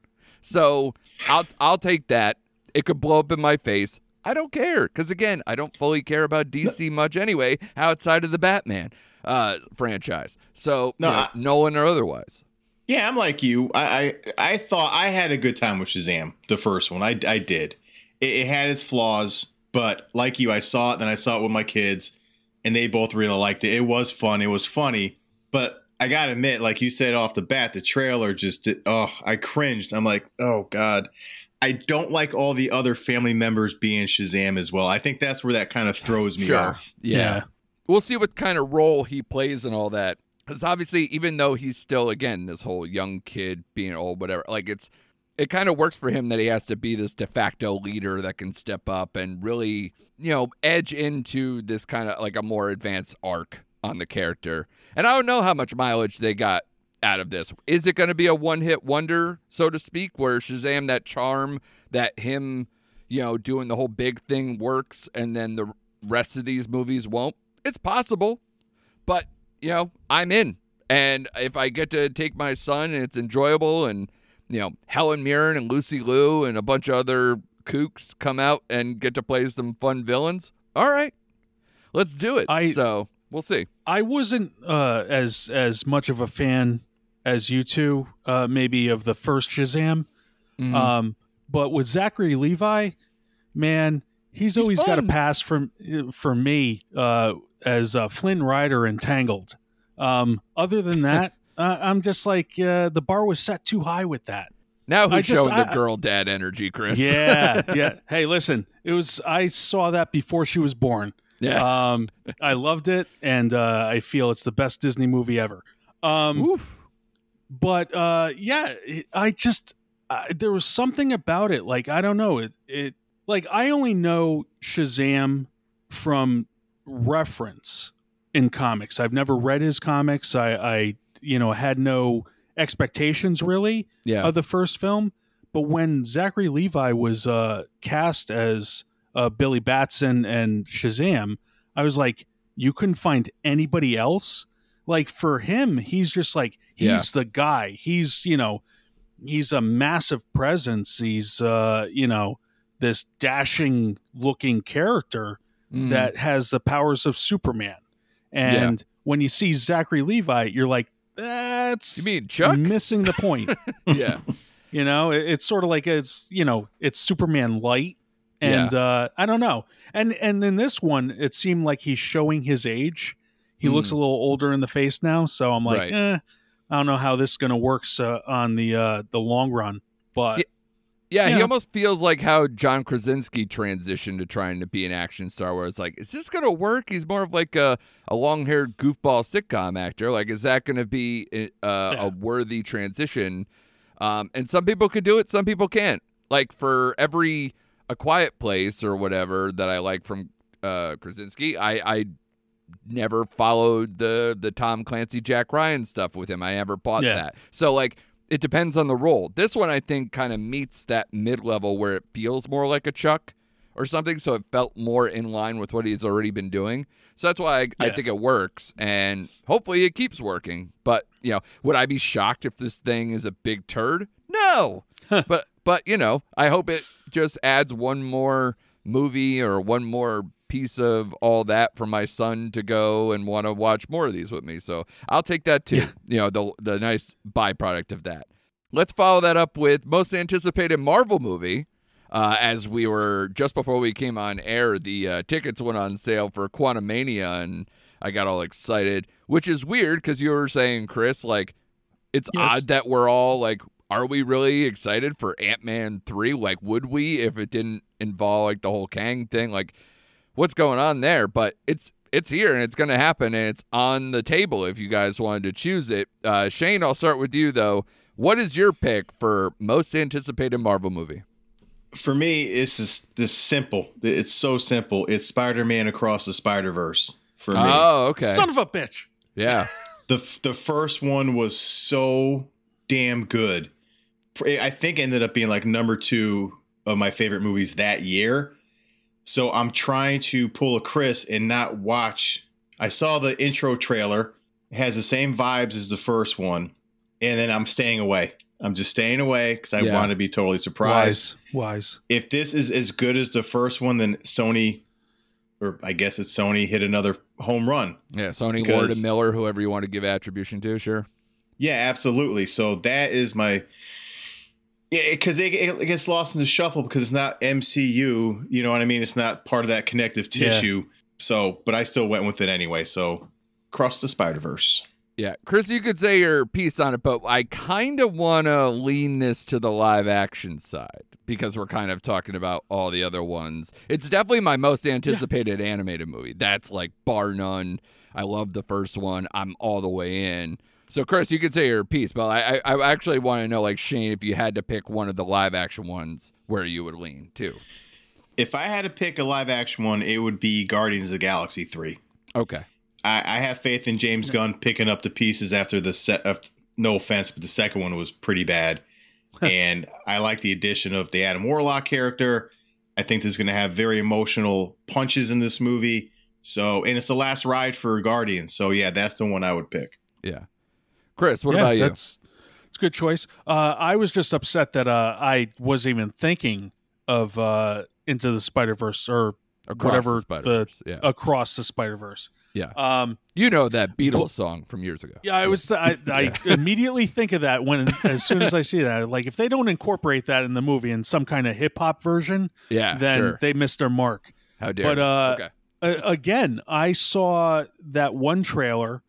So, I'll I'll take that. It could blow up in my face. I don't care, because again, I don't fully care about D C much anyway, outside of the Batman uh, franchise. So, no, you know, I, Nolan or otherwise. Yeah, I'm like you. I, I I thought I had a good time with Shazam, the first one. I I did. It had its flaws, but like you, I saw it, then I saw it with my kids, and they both really liked it. It was fun. It was funny. But I got to admit, like you said off the bat, the trailer just did, oh, I cringed. I'm like, oh, God. I don't like all the other family members being Shazam as well. I think that's where that kind of throws me sure. off. Yeah. yeah. We'll see what kind of role he plays and all that. Because obviously, even though he's still, again, this whole young kid being old, whatever, like it's... It kind of works for him that he has to be this de facto leader that can step up and really, you know, edge into this kind of like a more advanced arc on the character. And I don't know how much mileage they got out of this. Is it going to be a one-hit wonder, so to speak, where Shazam, that charm, that him, you know, doing the whole big thing works and then the rest of these movies won't? It's possible, but, you know, I'm in. And if I get to take my son and it's enjoyable and... You know, Helen Mirren and Lucy Liu and a bunch of other kooks come out and get to play some fun villains. All right, let's do it. I, so we'll see. I wasn't uh, as as much of a fan as you two, uh, maybe of the first Shazam. Mm-hmm. Um, but with Zachary Levi, man, he's, he's always fun. Got a pass from for me uh, as uh, Flynn Rider in Tangled. Um, other than that. Uh, I'm just like, uh, the bar was set too high with that. Now who's just, showing I, the girl dad energy, Chris? Yeah, yeah. Hey, listen, it was I saw that before she was born. Yeah, um, I loved it, and uh, I feel it's the best Disney movie ever. Um, Oof. But uh, yeah, I just I, there was something about it. Like I don't know it. It like I only know Shazam from reference in comics. I've never read his comics. I, I you know had no expectations really yeah. of the first film, but when Zachary Levi was uh cast as uh Billy Batson and Shazam, I was like, you couldn't find anybody else like for him. He's just like he's yeah. the guy. He's you know he's a massive presence. He's uh you know this dashing looking character mm. that has the powers of Superman, and yeah. when you see Zachary Levi, you're like, that's you mean Chuck? Missing the point. Yeah. You know, it, it's sort of like it's, you know, it's Superman light. And yeah. uh, I don't know. And and in this one, it seemed like he's showing his age. He mm. looks a little older in the face now. So I'm like, right. eh, I don't know how this is going to work so, on the uh, the long run. But yeah, yeah he know. almost feels like how John Krasinski transitioned to trying to be an action star, where it's like, is this going to work? He's more of like a, a long-haired goofball sitcom actor. Like, is that going to be a, uh, yeah. a worthy transition? Um, and some people could do it. Some people can't. Like, for every... A Quiet Place or whatever that I like from uh, Krasinski, I, I never followed the the Tom Clancy, Jack Ryan stuff with him. I never bought yeah. that. So, like, it depends on the role. This one, I think, kind of meets that mid-level where it feels more like a Chuck or something, so it felt more in line with what he's already been doing. So that's why I, yeah. I think it works, and hopefully it keeps working. But, you know, would I be shocked if this thing is a big turd? No! but... But, you know, I hope it just adds one more movie or one more piece of all that for my son to go and want to watch more of these with me. So I'll take that, too. Yeah. You know, the the nice byproduct of that. Let's follow that up with most anticipated Marvel movie. Uh, as we were just before we came on air, the uh, tickets went on sale for Quantumania, and I got all excited, which is weird because you were saying, Chris, like, it's yes. odd that we're all like, are we really excited for Ant-Man three? Like, would we if it didn't involve, like, the whole Kang thing? Like, what's going on there? But it's it's here, and it's going to happen, and it's on the table if you guys wanted to choose it. Uh, Shane, I'll start with you, though. What is your pick for most anticipated Marvel movie? For me, this is this simple. It's so simple. It's Spider-Man Across the Spider-Verse for me. Oh, okay. Son of a bitch. Yeah. the The first one was so damn good. I think ended up being like number two of my favorite movies that year. So I'm trying to pull a Chris and not watch. I saw the intro trailer. It has the same vibes as the first one. And then I'm staying away. I'm just staying away because I yeah. want to be totally surprised. Wise. Wise. If this is as good as the first one, then Sony, or I guess it's Sony, hit another home run. Yeah, Sony, Lord and Miller, whoever you want to give attribution to, sure. Yeah, absolutely. So that is my... Yeah, because it, it gets lost in the shuffle because it's not M C U, you know what I mean? It's not part of that connective tissue. Yeah. So, but I still went with it anyway. So, Across the Spider-Verse. Yeah, Chris, you could say your piece on it, but I kind of want to lean this to the live action side because we're kind of talking about all the other ones. It's definitely my most anticipated yeah. animated movie. That's like bar none. I love the first one. I'm all the way in. So, Chris, you could say your piece, but I, I I actually want to know, like, Shane, if you had to pick one of the live-action ones, where you would lean, too. If I had to pick a live-action one, it would be Guardians of the Galaxy three. Okay. I, I have faith in James Gunn picking up the pieces after the set of, no offense, but the second one was pretty bad. And I like the addition of the Adam Warlock character. I think there's going to have very emotional punches in this movie. So, and it's the last ride for Guardians. So, yeah, that's the one I would pick. Yeah. Chris, what yeah, about you? That's, that's a good choice. Uh, I was just upset that uh, I wasn't even thinking of uh, Into the Spider-Verse or across whatever the, Spider-Verse. the yeah. Across the Spider-Verse. Yeah. Um, you know that Beatles song from years ago. Yeah, I was. I, I yeah. immediately think of that when, as soon as I see that, like if they don't incorporate that in the movie in some kind of hip hop version, yeah, then sure. they missed their mark. How dare? But uh, okay. uh, again, I saw that one trailer.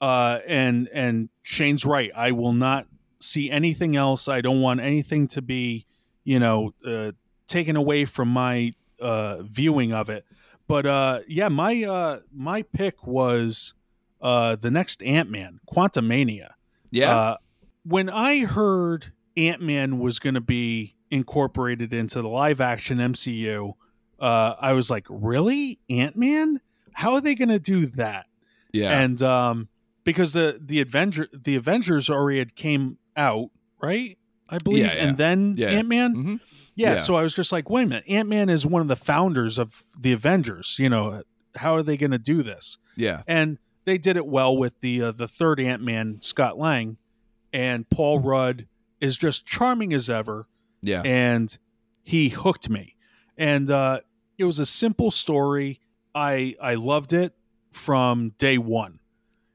Uh, and and Shane's right. I will not see anything else. I don't want anything to be, you know, uh, taken away from my uh, viewing of it. But uh, yeah, my uh, my pick was uh, the next Ant-Man, Quantumania. Yeah. Uh, when I heard Ant-Man was going to be incorporated into the live-action M C U, uh, I was like, really? Ant-Man? How are they going to do that? Yeah. And um, because the the Avenger the Avengers already had came out, right? I believe, yeah, yeah. and then yeah. Ant-Man. Mm-hmm. Yeah, yeah, so I was just like, wait a minute, Ant-Man is one of the founders of the Avengers. You know, how are they going to do this? Yeah, and they did it well with the uh, the third Ant-Man, Scott Lang, and Paul Rudd is just charming as ever. Yeah, and he hooked me, and uh, it was a simple story. I I loved it from day one,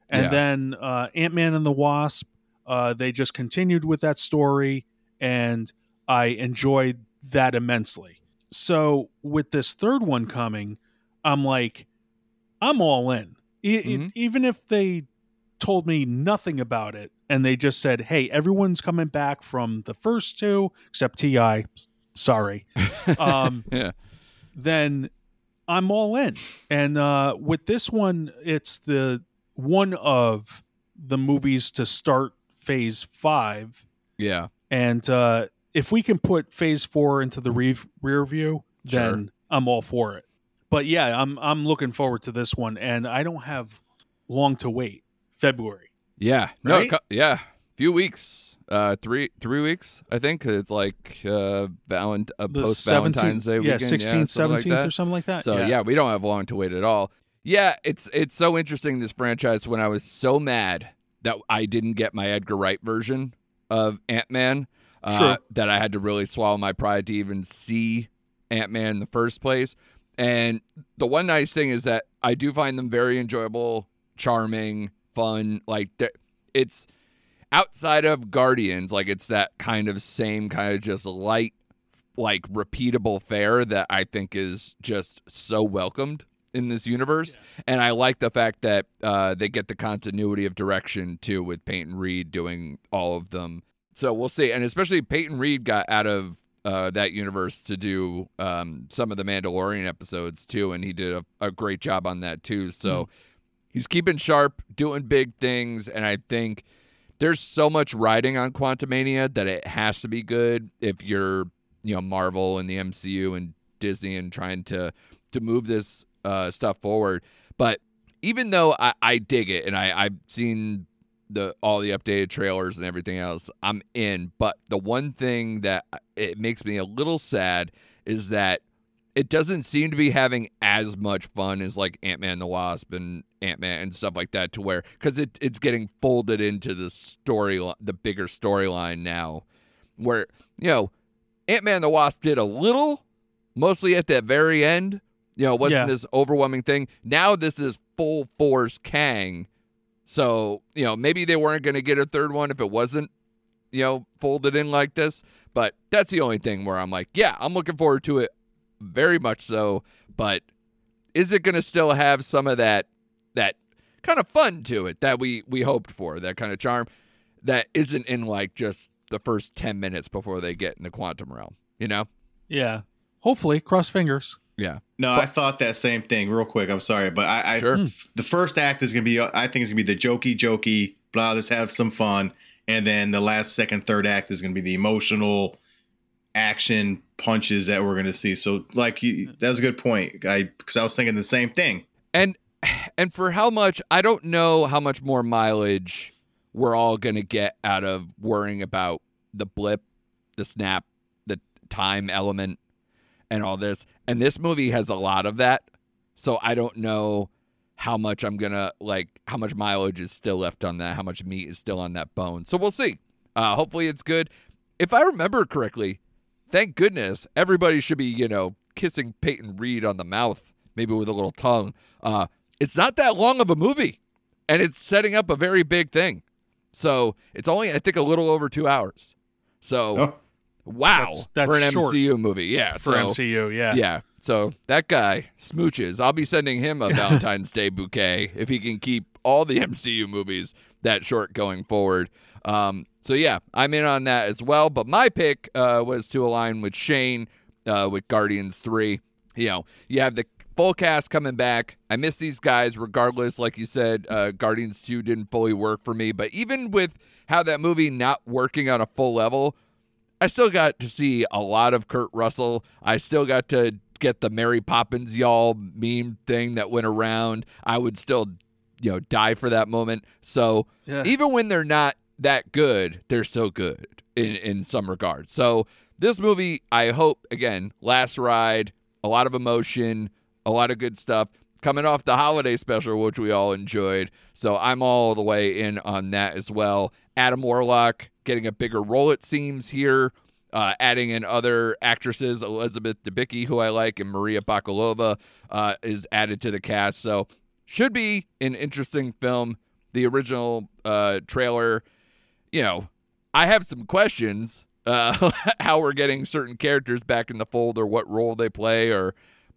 and yeah. then uh, Ant-Man and the Wasp. Uh, they just continued with that story, and I enjoyed that immensely. So with this third one coming, I'm like, I'm all in. It, mm-hmm. it, even if they told me nothing about it and they just said, hey, everyone's coming back from the first two, except T I, sorry. Um, yeah. Then I'm all in. And uh, with this one, it's the one of the movies to start phase five. Yeah. And, uh, if we can put phase four into the re- rear view, then sure. I'm all for it. But yeah, I'm I'm looking forward to this one, and I don't have long to wait. February. Yeah. Right? No. Yeah. Few weeks. Uh, three three weeks. I think it's like uh, valent- uh post Valentine's Day weekend. Yeah, sixteenth, seventeenth, or something like that. So yeah. yeah, we don't have long to wait at all. Yeah, it's it's so interesting, this franchise. When I was so mad that I didn't get my Edgar Wright version of Ant-Man. Uh, sure. That I had to really swallow my pride to even see Ant-Man in the first place. And the one nice thing is that I do find them very enjoyable, charming, fun. Like, it's outside of Guardians, like, it's that kind of same kind of just light, like, repeatable fare that I think is just so welcomed in this universe. Yeah. And I like the fact that uh, they get the continuity of direction, too, with Peyton Reed doing all of them. So we'll see. And especially Peyton Reed got out of uh, that universe to do um, some of the Mandalorian episodes, too, and he did a, a great job on that, too. So mm. he's keeping sharp, doing big things, and I think there's so much riding on Quantumania that it has to be good if you're, you know, Marvel and the M C U and Disney and trying to, to move this uh, stuff forward. But even though I, I dig it, and I, I've seen – the all the updated trailers and everything else, I'm in. But the one thing that it makes me a little sad is that it doesn't seem to be having as much fun as like Ant-Man and the Wasp and Ant-Man and stuff like that, to where, because it, it's getting folded into the story, the bigger storyline now, where, you know, Ant-Man and the Wasp did a little, mostly at that very end. You know, it wasn't yeah. this overwhelming thing. Now this is full force Kang. So, you know, maybe they weren't going to get a third one if it wasn't, you know, folded in like this. But that's the only thing where I'm like, yeah, I'm looking forward to it very much so. But is it going to still have some of that that kind of fun to it that we, we hoped for, that kind of charm that isn't in like just the first ten minutes before they get in the quantum realm, you know? Yeah. Hopefully. Cross fingers. Yeah. No, but I thought that same thing real quick. I'm sorry, but I, I sure. the first act is going to be, I think it's going to be the jokey, jokey, blah, let's have some fun. And then the last, second, third act is going to be the emotional action punches that we're going to see. So, like, you, that was a good point, I because I was thinking the same thing. And and for how much, I don't know how much more mileage we're all going to get out of worrying about the blip, the snap, the time element, and all this. And this movie has a lot of that. So I don't know how much I'm going to, like, how much mileage is still left on that, how much meat is still on that bone. So we'll see. Uh, hopefully it's good. If I remember correctly, thank goodness, everybody should be, you know, kissing Peyton Reed on the mouth, maybe with a little tongue. Uh, it's not that long of a movie, and it's setting up a very big thing. So it's only, I think, a little over two hours. So... Oh. Wow, that's, that's for an short. M C U movie, yeah. For so, M C U, yeah, yeah. So that guy smooches. I'll be sending him a Valentine's Day bouquet if he can keep all the M C U movies that short going forward. Um, so, yeah, I'm in on that as well. But my pick uh, was to align with Shane uh, with Guardians three. You know, you have the full cast coming back. I miss these guys regardless. Like you said, uh, Guardians two didn't fully work for me. But even with how that movie not working on a full level, I still got to see a lot of Kurt Russell. I still got to get the Mary Poppins y'all meme thing that went around. I would still, you know, die for that moment. So yeah. Even when they're not that good, they're still good in, in some regards. So this movie, I hope, again, last ride, a lot of emotion, a lot of good stuff. Coming off the holiday special, which we all enjoyed. So I'm all the way in on that as well. Adam Warlock getting a bigger role, it seems, here. Uh, adding in other actresses, Elizabeth Debicki, who I like, and Maria Bakalova uh, is added to the cast. So should be an interesting film. The original uh, trailer, you know, I have some questions uh, how we're getting certain characters back in the fold or what role they play or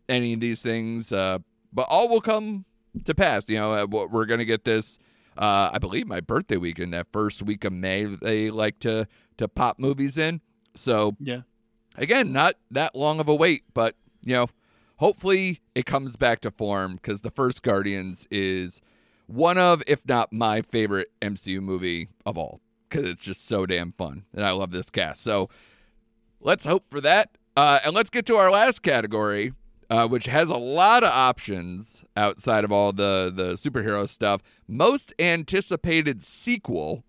any of these things. Uh, but all will come to pass. You know, we're going to get this, uh, I believe, my birthday weekend, that first week of May, they like to, to pop movies in. So, yeah, again, not that long of a wait, but, you know, hopefully it comes back to form because the first Guardians is one of, if not my favorite M C U movie of all, because it's just so damn fun, and I love this cast. So let's hope for that, uh, and let's get to our last category, uh, which has a lot of options outside of all the, the superhero stuff. Most anticipated sequel.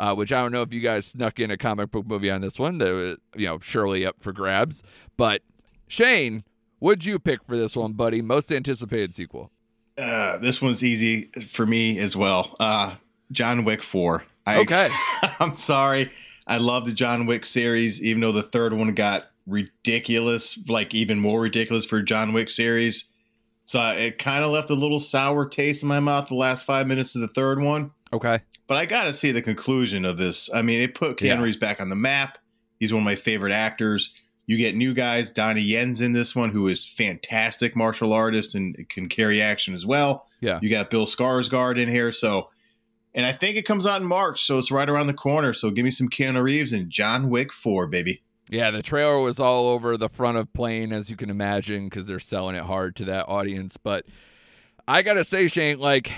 Uh, which I don't know if you guys snuck in a comic book movie on this one. That was, you know, surely up for grabs. But Shane, what'd you pick for this one, buddy? Most anticipated sequel. Uh, this one's easy for me as well. Uh, John Wick four. I, okay. I'm sorry. I love the John Wick series, even though the third one got ridiculous, like even more ridiculous for John Wick series. So it kind of left a little sour taste in my mouth the last five minutes of the third one. Okay. But I got to see the conclusion of this. I mean, it put Keanu Reeves yeah. back on the map. He's one of my favorite actors. You get new guys. Donnie Yen's in this one, who is fantastic martial artist and can carry action as well. Yeah. You got Bill Skarsgård in here. So, and I think it comes out in March, so it's right around the corner. So give me some Keanu Reeves and John Wick four, baby. Yeah, the trailer was all over the front of Plane, as you can imagine, because they're selling it hard to that audience. But I got to say, Shane, like,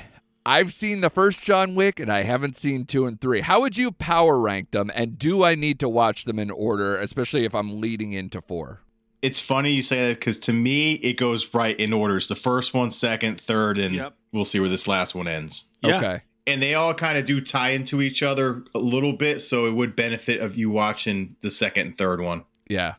I've seen the first John Wick, and I haven't seen two and three. How would you power rank them, and do I need to watch them in order, especially if I'm leading into four? It's funny you say that, because to me, it goes right in orders. The first one, second, third, and yep. we'll see where this last one ends. Yeah. Okay. And they all kind of do tie into each other a little bit, so it would benefit of you watching the second and third one. Yeah.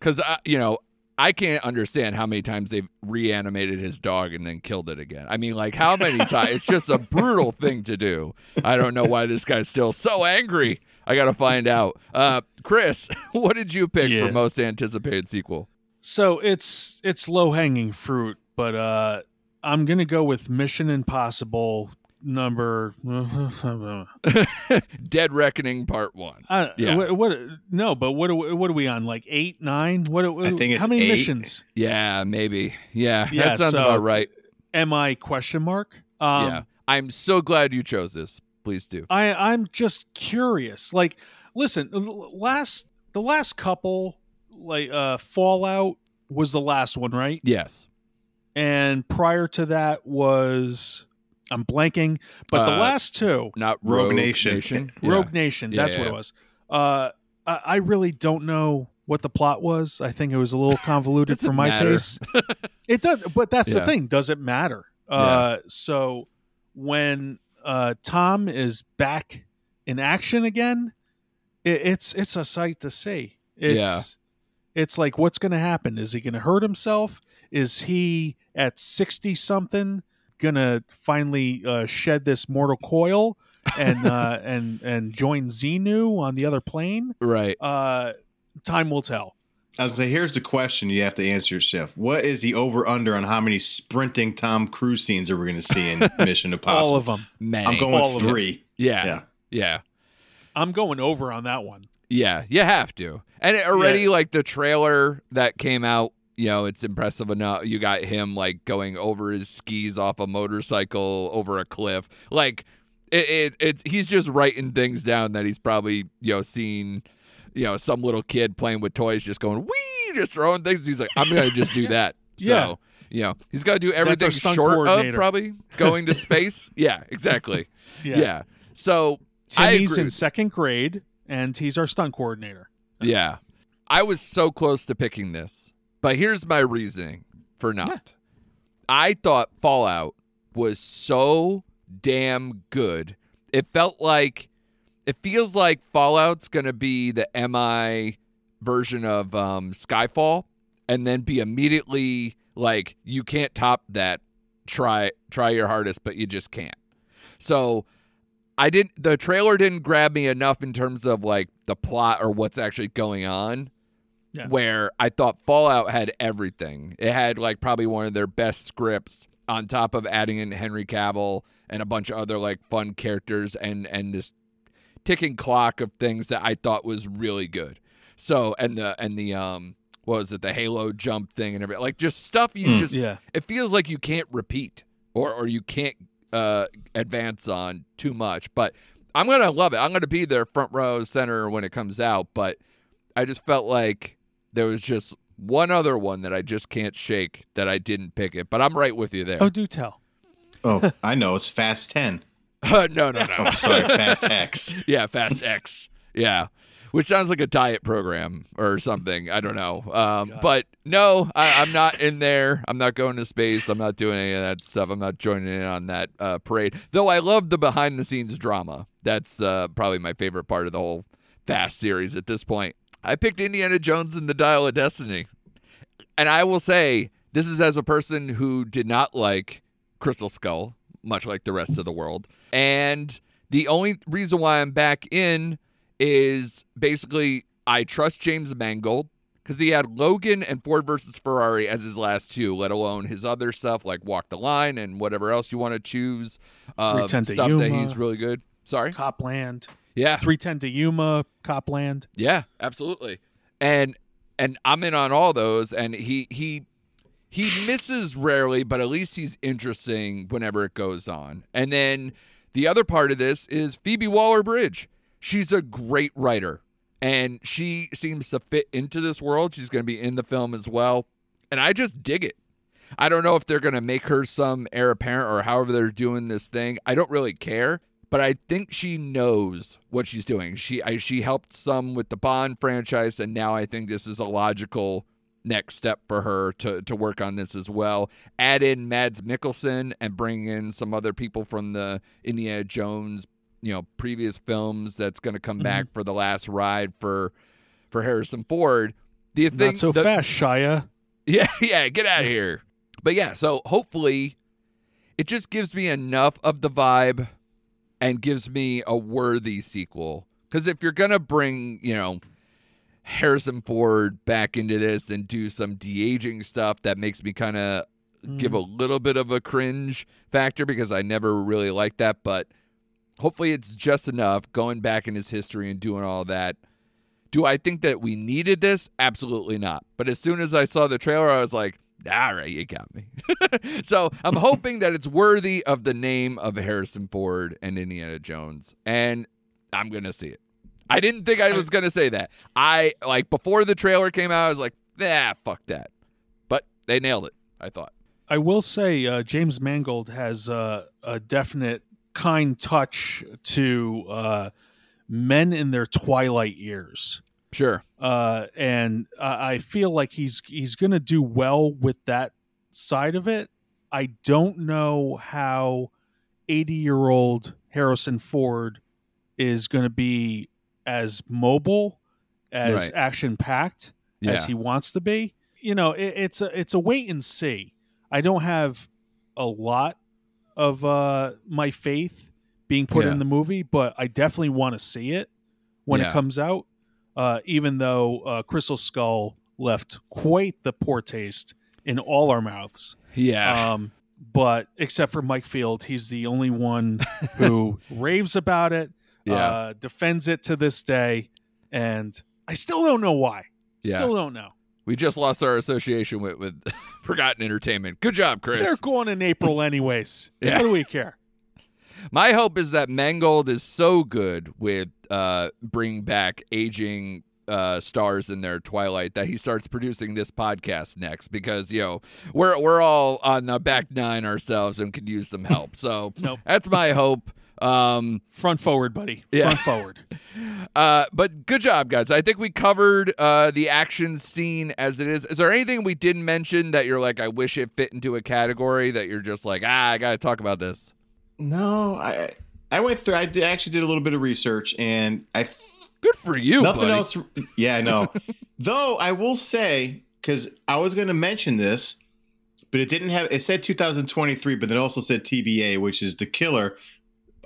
Because, uh, you know, I can't understand how many times they've reanimated his dog and then killed it again. I mean, like, how many times? It's just a brutal thing to do. I don't know why this guy's still so angry. I got to find out. Uh, Chris, what did you pick yes. for most anticipated sequel? So it's it's low-hanging fruit, but uh, I'm going to go with Mission Impossible number Dead Reckoning Part One. Uh, yeah. What, what? No, but what? Are, what are we on? Like eight, nine? What? what I think it's how many eight. missions? Yeah, maybe. Yeah, yeah that sounds so, about right. Am I question mark? Um, yeah, I'm so glad you chose this. Please do. I I'm just curious. Like, listen, last the last couple, like uh, Fallout was the last one, right? Yes. And prior to that was. I'm blanking, but the uh, last two, not Rogue, Rogue Nation, Nation. Yeah. Rogue Nation. That's yeah, yeah, what yeah. it was. Uh, I, I really don't know what the plot was. I think it was a little convoluted for my matter. taste. It does, but that's yeah. the thing. Does it matter? Uh, yeah. So when uh, Tom is back in action again, it, it's it's a sight to see. It's, yeah, it's like what's going to happen? Is he going to hurt himself? Is he at sixty something? Gonna finally uh, shed this mortal coil and uh, and and join Xenu on the other plane. Right. Uh, time will tell. I was say, here's the question you have to answer yourself. What is the over under on how many sprinting Tom Cruise scenes are we going to see in Mission Impossible? All of them. Man. I'm going All three. Yeah. yeah, yeah. I'm going over on that one. Yeah, you have to. And it already yeah. like the trailer that came out. You know, it's impressive enough. You got him, like, going over his skis off a motorcycle over a cliff. Like, it, it, it he's just writing things down that he's probably, you know, seen, you know, some little kid playing with toys just going, wee, just throwing things. He's like, I'm going to just do that. yeah. So, you know, he's got to do everything short of probably going to space. yeah, exactly. Yeah. yeah. So, so I he's agree. in second grade, and he's our stunt coordinator. Yeah. I was so close to picking this, but here's my reasoning for not. Yeah. I thought Fallout was so damn good. It felt like, it feels like Fallout's going to be the M I version of um, Skyfall, and then be immediately like, you can't top that. Try, try your hardest, but you just can't. So I didn't, the trailer didn't grab me enough in terms of like the plot or what's actually going on. Yeah. Where I thought Fallout had everything. It had like probably one of their best scripts, on top of adding in Henry Cavill and a bunch of other like fun characters, and and this ticking clock of things that I thought was really good. So and the and the um what was it, the Halo jump thing and everything, like just stuff you mm, just yeah. it feels like you can't repeat or or you can't uh, advance on too much. But I'm gonna love it. I'm gonna be there front row center when it comes out. But I just felt like there was just one other one that I just can't shake that I didn't pick it, but I'm right with you there. Oh, do tell. Oh, I know. It's Fast ten. Uh, no, no, no. Oh, sorry. Fast X. yeah, Fast X. Yeah. Which sounds like a diet program or something. I don't know. Um, but no, I, I'm not in there. I'm not going to space. I'm not doing any of that stuff. I'm not joining in on that uh, parade. Though I love the behind-the-scenes drama. That's uh, probably my favorite part of the whole Fast series at this point. I picked Indiana Jones and the Dial of Destiny. And I will say, this is as a person who did not like Crystal Skull, much like the rest of the world. And the only reason why I'm back in is basically I trust James Mangold, because he had Logan and Ford versus Ferrari as his last two, let alone his other stuff like Walk the Line and whatever else you want to choose. Um, stuff Yuma, that he's really good. Sorry? Copland. Yeah. three ten to Yuma, Copland. Yeah, absolutely. And and I'm in on all those, and he he he misses rarely, but at least he's interesting whenever it goes on. And then the other part of this is Phoebe Waller-Bridge. She's a great writer, and she seems to fit into this world. She's going to be in the film as well, and I just dig it. I don't know if they're going to make her some heir apparent or however they're doing this thing. I don't really care. But I think she knows what she's doing. She I, she helped some with the Bond franchise, and now I think this is a logical next step for her to, to work on this as well. Add in Mads Mikkelsen and bring in some other people from the Indiana Jones, you know, previous films that's going to come mm-hmm. back for the last ride for for Harrison Ford. Do you think Not so the, fast, Shia. Yeah, yeah, get out of here. But yeah, so hopefully it just gives me enough of the vibe and gives me a worthy sequel. Because if you're going to bring, you know, Harrison Ford back into this and do some de-aging stuff that makes me kind of mm. give a little bit of a cringe factor, because I never really liked that. But hopefully it's just enough going back in his history and doing all that. Do I think that we needed this? Absolutely not. But as soon as I saw the trailer, I was like, all right, you got me. So I'm hoping that it's worthy of the name of Harrison Ford and Indiana Jones, and I'm going to see it. I didn't think I was going to say that. I, like, before the trailer came out, I was like, nah, fuck that. But they nailed it, I thought. I will say uh, James Mangold has uh, a definite kind touch to uh, men in their twilight years. Sure. Uh, and uh, I feel like he's he's going to do well with that side of it. I don't know how eighty-year-old Harrison Ford is going to be as mobile, as right. action-packed yeah. as he wants to be. You know, it, it's a it's a wait and see. I don't have a lot of uh, my faith being put yeah. in the movie, but I definitely want to see it when yeah. it comes out. Uh, even though uh, Crystal Skull left quite the poor taste in all our mouths. Yeah. Um, but except for Mike Field, he's the only one who raves about it, yeah. uh, defends it to this day, and I still don't know why. Yeah. Still don't know. We just lost our association with, with Forgotten Entertainment. Good job, Chris. They're going in April anyways. yeah. What do we care? My hope is that Mangold is so good with uh, bringing back aging uh, stars in their twilight that he starts producing this podcast next, because, you know, we're we're all on the back nine ourselves and could use some help. So nope. That's my hope. Um, Front forward, buddy. Yeah. Front forward. uh, but good job, guys. I think we covered uh, the action scene as it is. Is there anything we didn't mention that you're like, I wish it fit into a category that you're just like, ah, I got to talk about this? No, I I went through. I did, actually did a little bit of research, and I. Good for you. Nothing buddy. else. Yeah, I know. Though I will say, because I was going to mention this, but it didn't have. It said two thousand twenty-three, but it also said T B A, which is The Killer.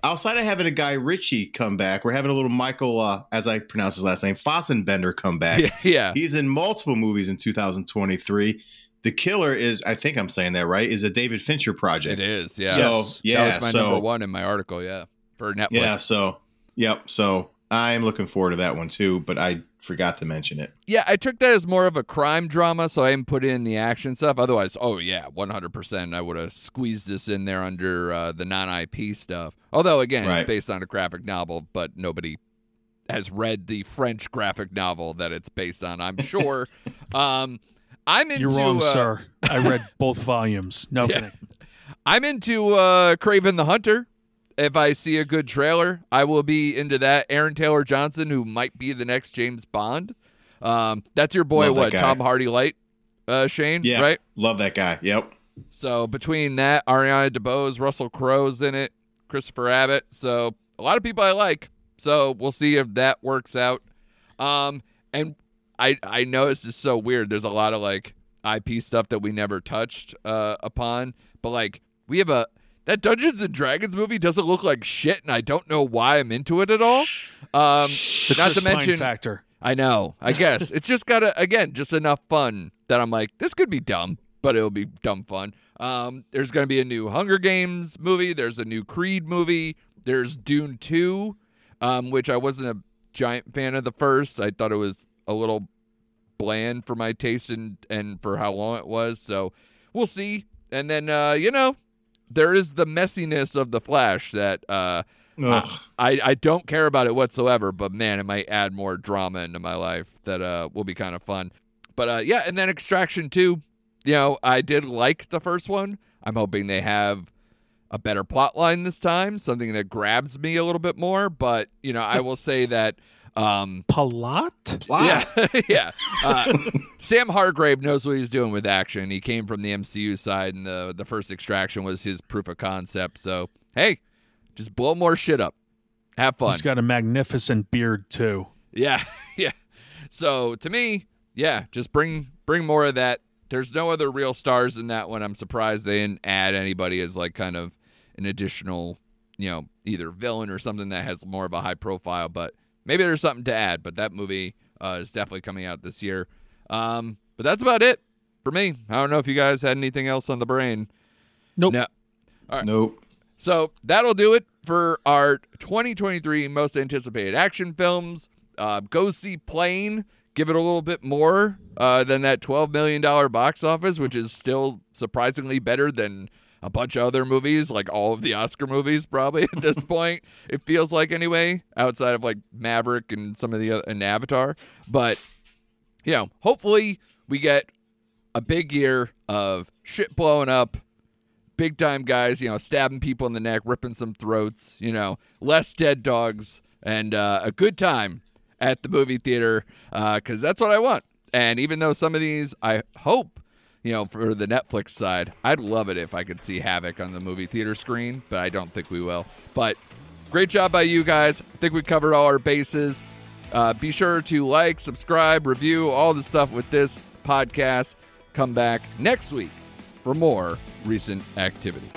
Outside of having a Guy Ritchie come back, we're having a little Michael, uh, as I pronounce his last name, Fassbender come back. Yeah, yeah. He's in multiple movies in two thousand twenty-three. The Killer is, I think I'm saying that right, is a David Fincher project. It is, yeah. So, yeah, that was my so, number one in my article, yeah, for Netflix. Yeah, so, yep, so I'm looking forward to that one too, but I forgot to mention it. Yeah, I took that as more of a crime drama, so I didn't put in the action stuff. Otherwise, oh yeah, one hundred percent I would have squeezed this in there under uh, the non-I P stuff. Although, again, right. It's based on a graphic novel, but nobody has read the French graphic novel that it's based on, I'm sure. um, I'm into, You're wrong, uh, sir. I read both volumes. No yeah. kidding. I'm into uh, Kraven the Hunter. If I see a good trailer, I will be into that. Aaron Taylor Johnson, who might be the next James Bond. Um, that's your boy, Love what, Tom Hardy Light, uh, Shane, yeah, right? Love that guy, yep. So between that, Ariana DeBose, Russell Crowe's in it, Christopher Abbott. So a lot of people I like. So we'll see if that works out. Um, and I, I know this is so weird. There's a lot of, like, I P stuff that we never touched uh, upon. But, like, we have a... That Dungeons and Dragons movie doesn't look like shit, and I don't know why I'm into it at all. Um, not to mention, factor. I know, I guess. It's just got to, again, just enough fun that I'm like, this could be dumb, but it'll be dumb fun. Um, there's going to be a new Hunger Games movie. There's a new Creed movie. There's Dune two, um, which I wasn't a giant fan of the first. I thought it was a little bland for my taste and, and for how long it was. So we'll see. And then, uh, you know. There is the messiness of The Flash that uh, I, I don't care about it whatsoever, but, man, it might add more drama into my life that uh, will be kind of fun. But, uh, yeah, and then Extraction two, you know, I did like the first one. I'm hoping they have a better plot line this time, something that grabs me a little bit more. But, you know, I will say that... Um, Plot? Plot. Yeah. yeah. Uh, Sam Hargrave knows what he's doing with action. He came from the M C U side, and the, the first Extraction was his proof of concept. So, hey, just blow more shit up. Have fun. He's got a magnificent beard, too. Yeah. Yeah. So, to me, yeah, just bring bring more of that. There's no other real stars in that one. I'm surprised they didn't add anybody as, like, kind of an additional, you know, either villain or something that has more of a high profile, but maybe there's something to add, but that movie uh, is definitely coming out this year. Um, but that's about it for me. I don't know if you guys had anything else on the brain. Nope. No. All right. Nope. So that'll do it for our twenty twenty-three most anticipated action films. Uh, go see Plane. Give it a little bit more uh, than that twelve million dollars box office, which is still surprisingly better than a bunch of other movies, like all of the Oscar movies probably at this point. It feels like, anyway, outside of like Maverick and some of the other, and Avatar. But, you know, hopefully we get a big year of shit blowing up, big time guys, you know, stabbing people in the neck, ripping some throats, you know, less dead dogs, and uh, a good time at the movie theater, because uh, that's what I want. And even though some of these, I hope, you know, for the Netflix side, I'd love it if I could see Havoc on the movie theater screen, but I don't think we will. But great job by you guys. I think we covered all our bases. Uh, be sure to like, subscribe, review, all the stuff with this podcast. Come back next week for more Recent Activity.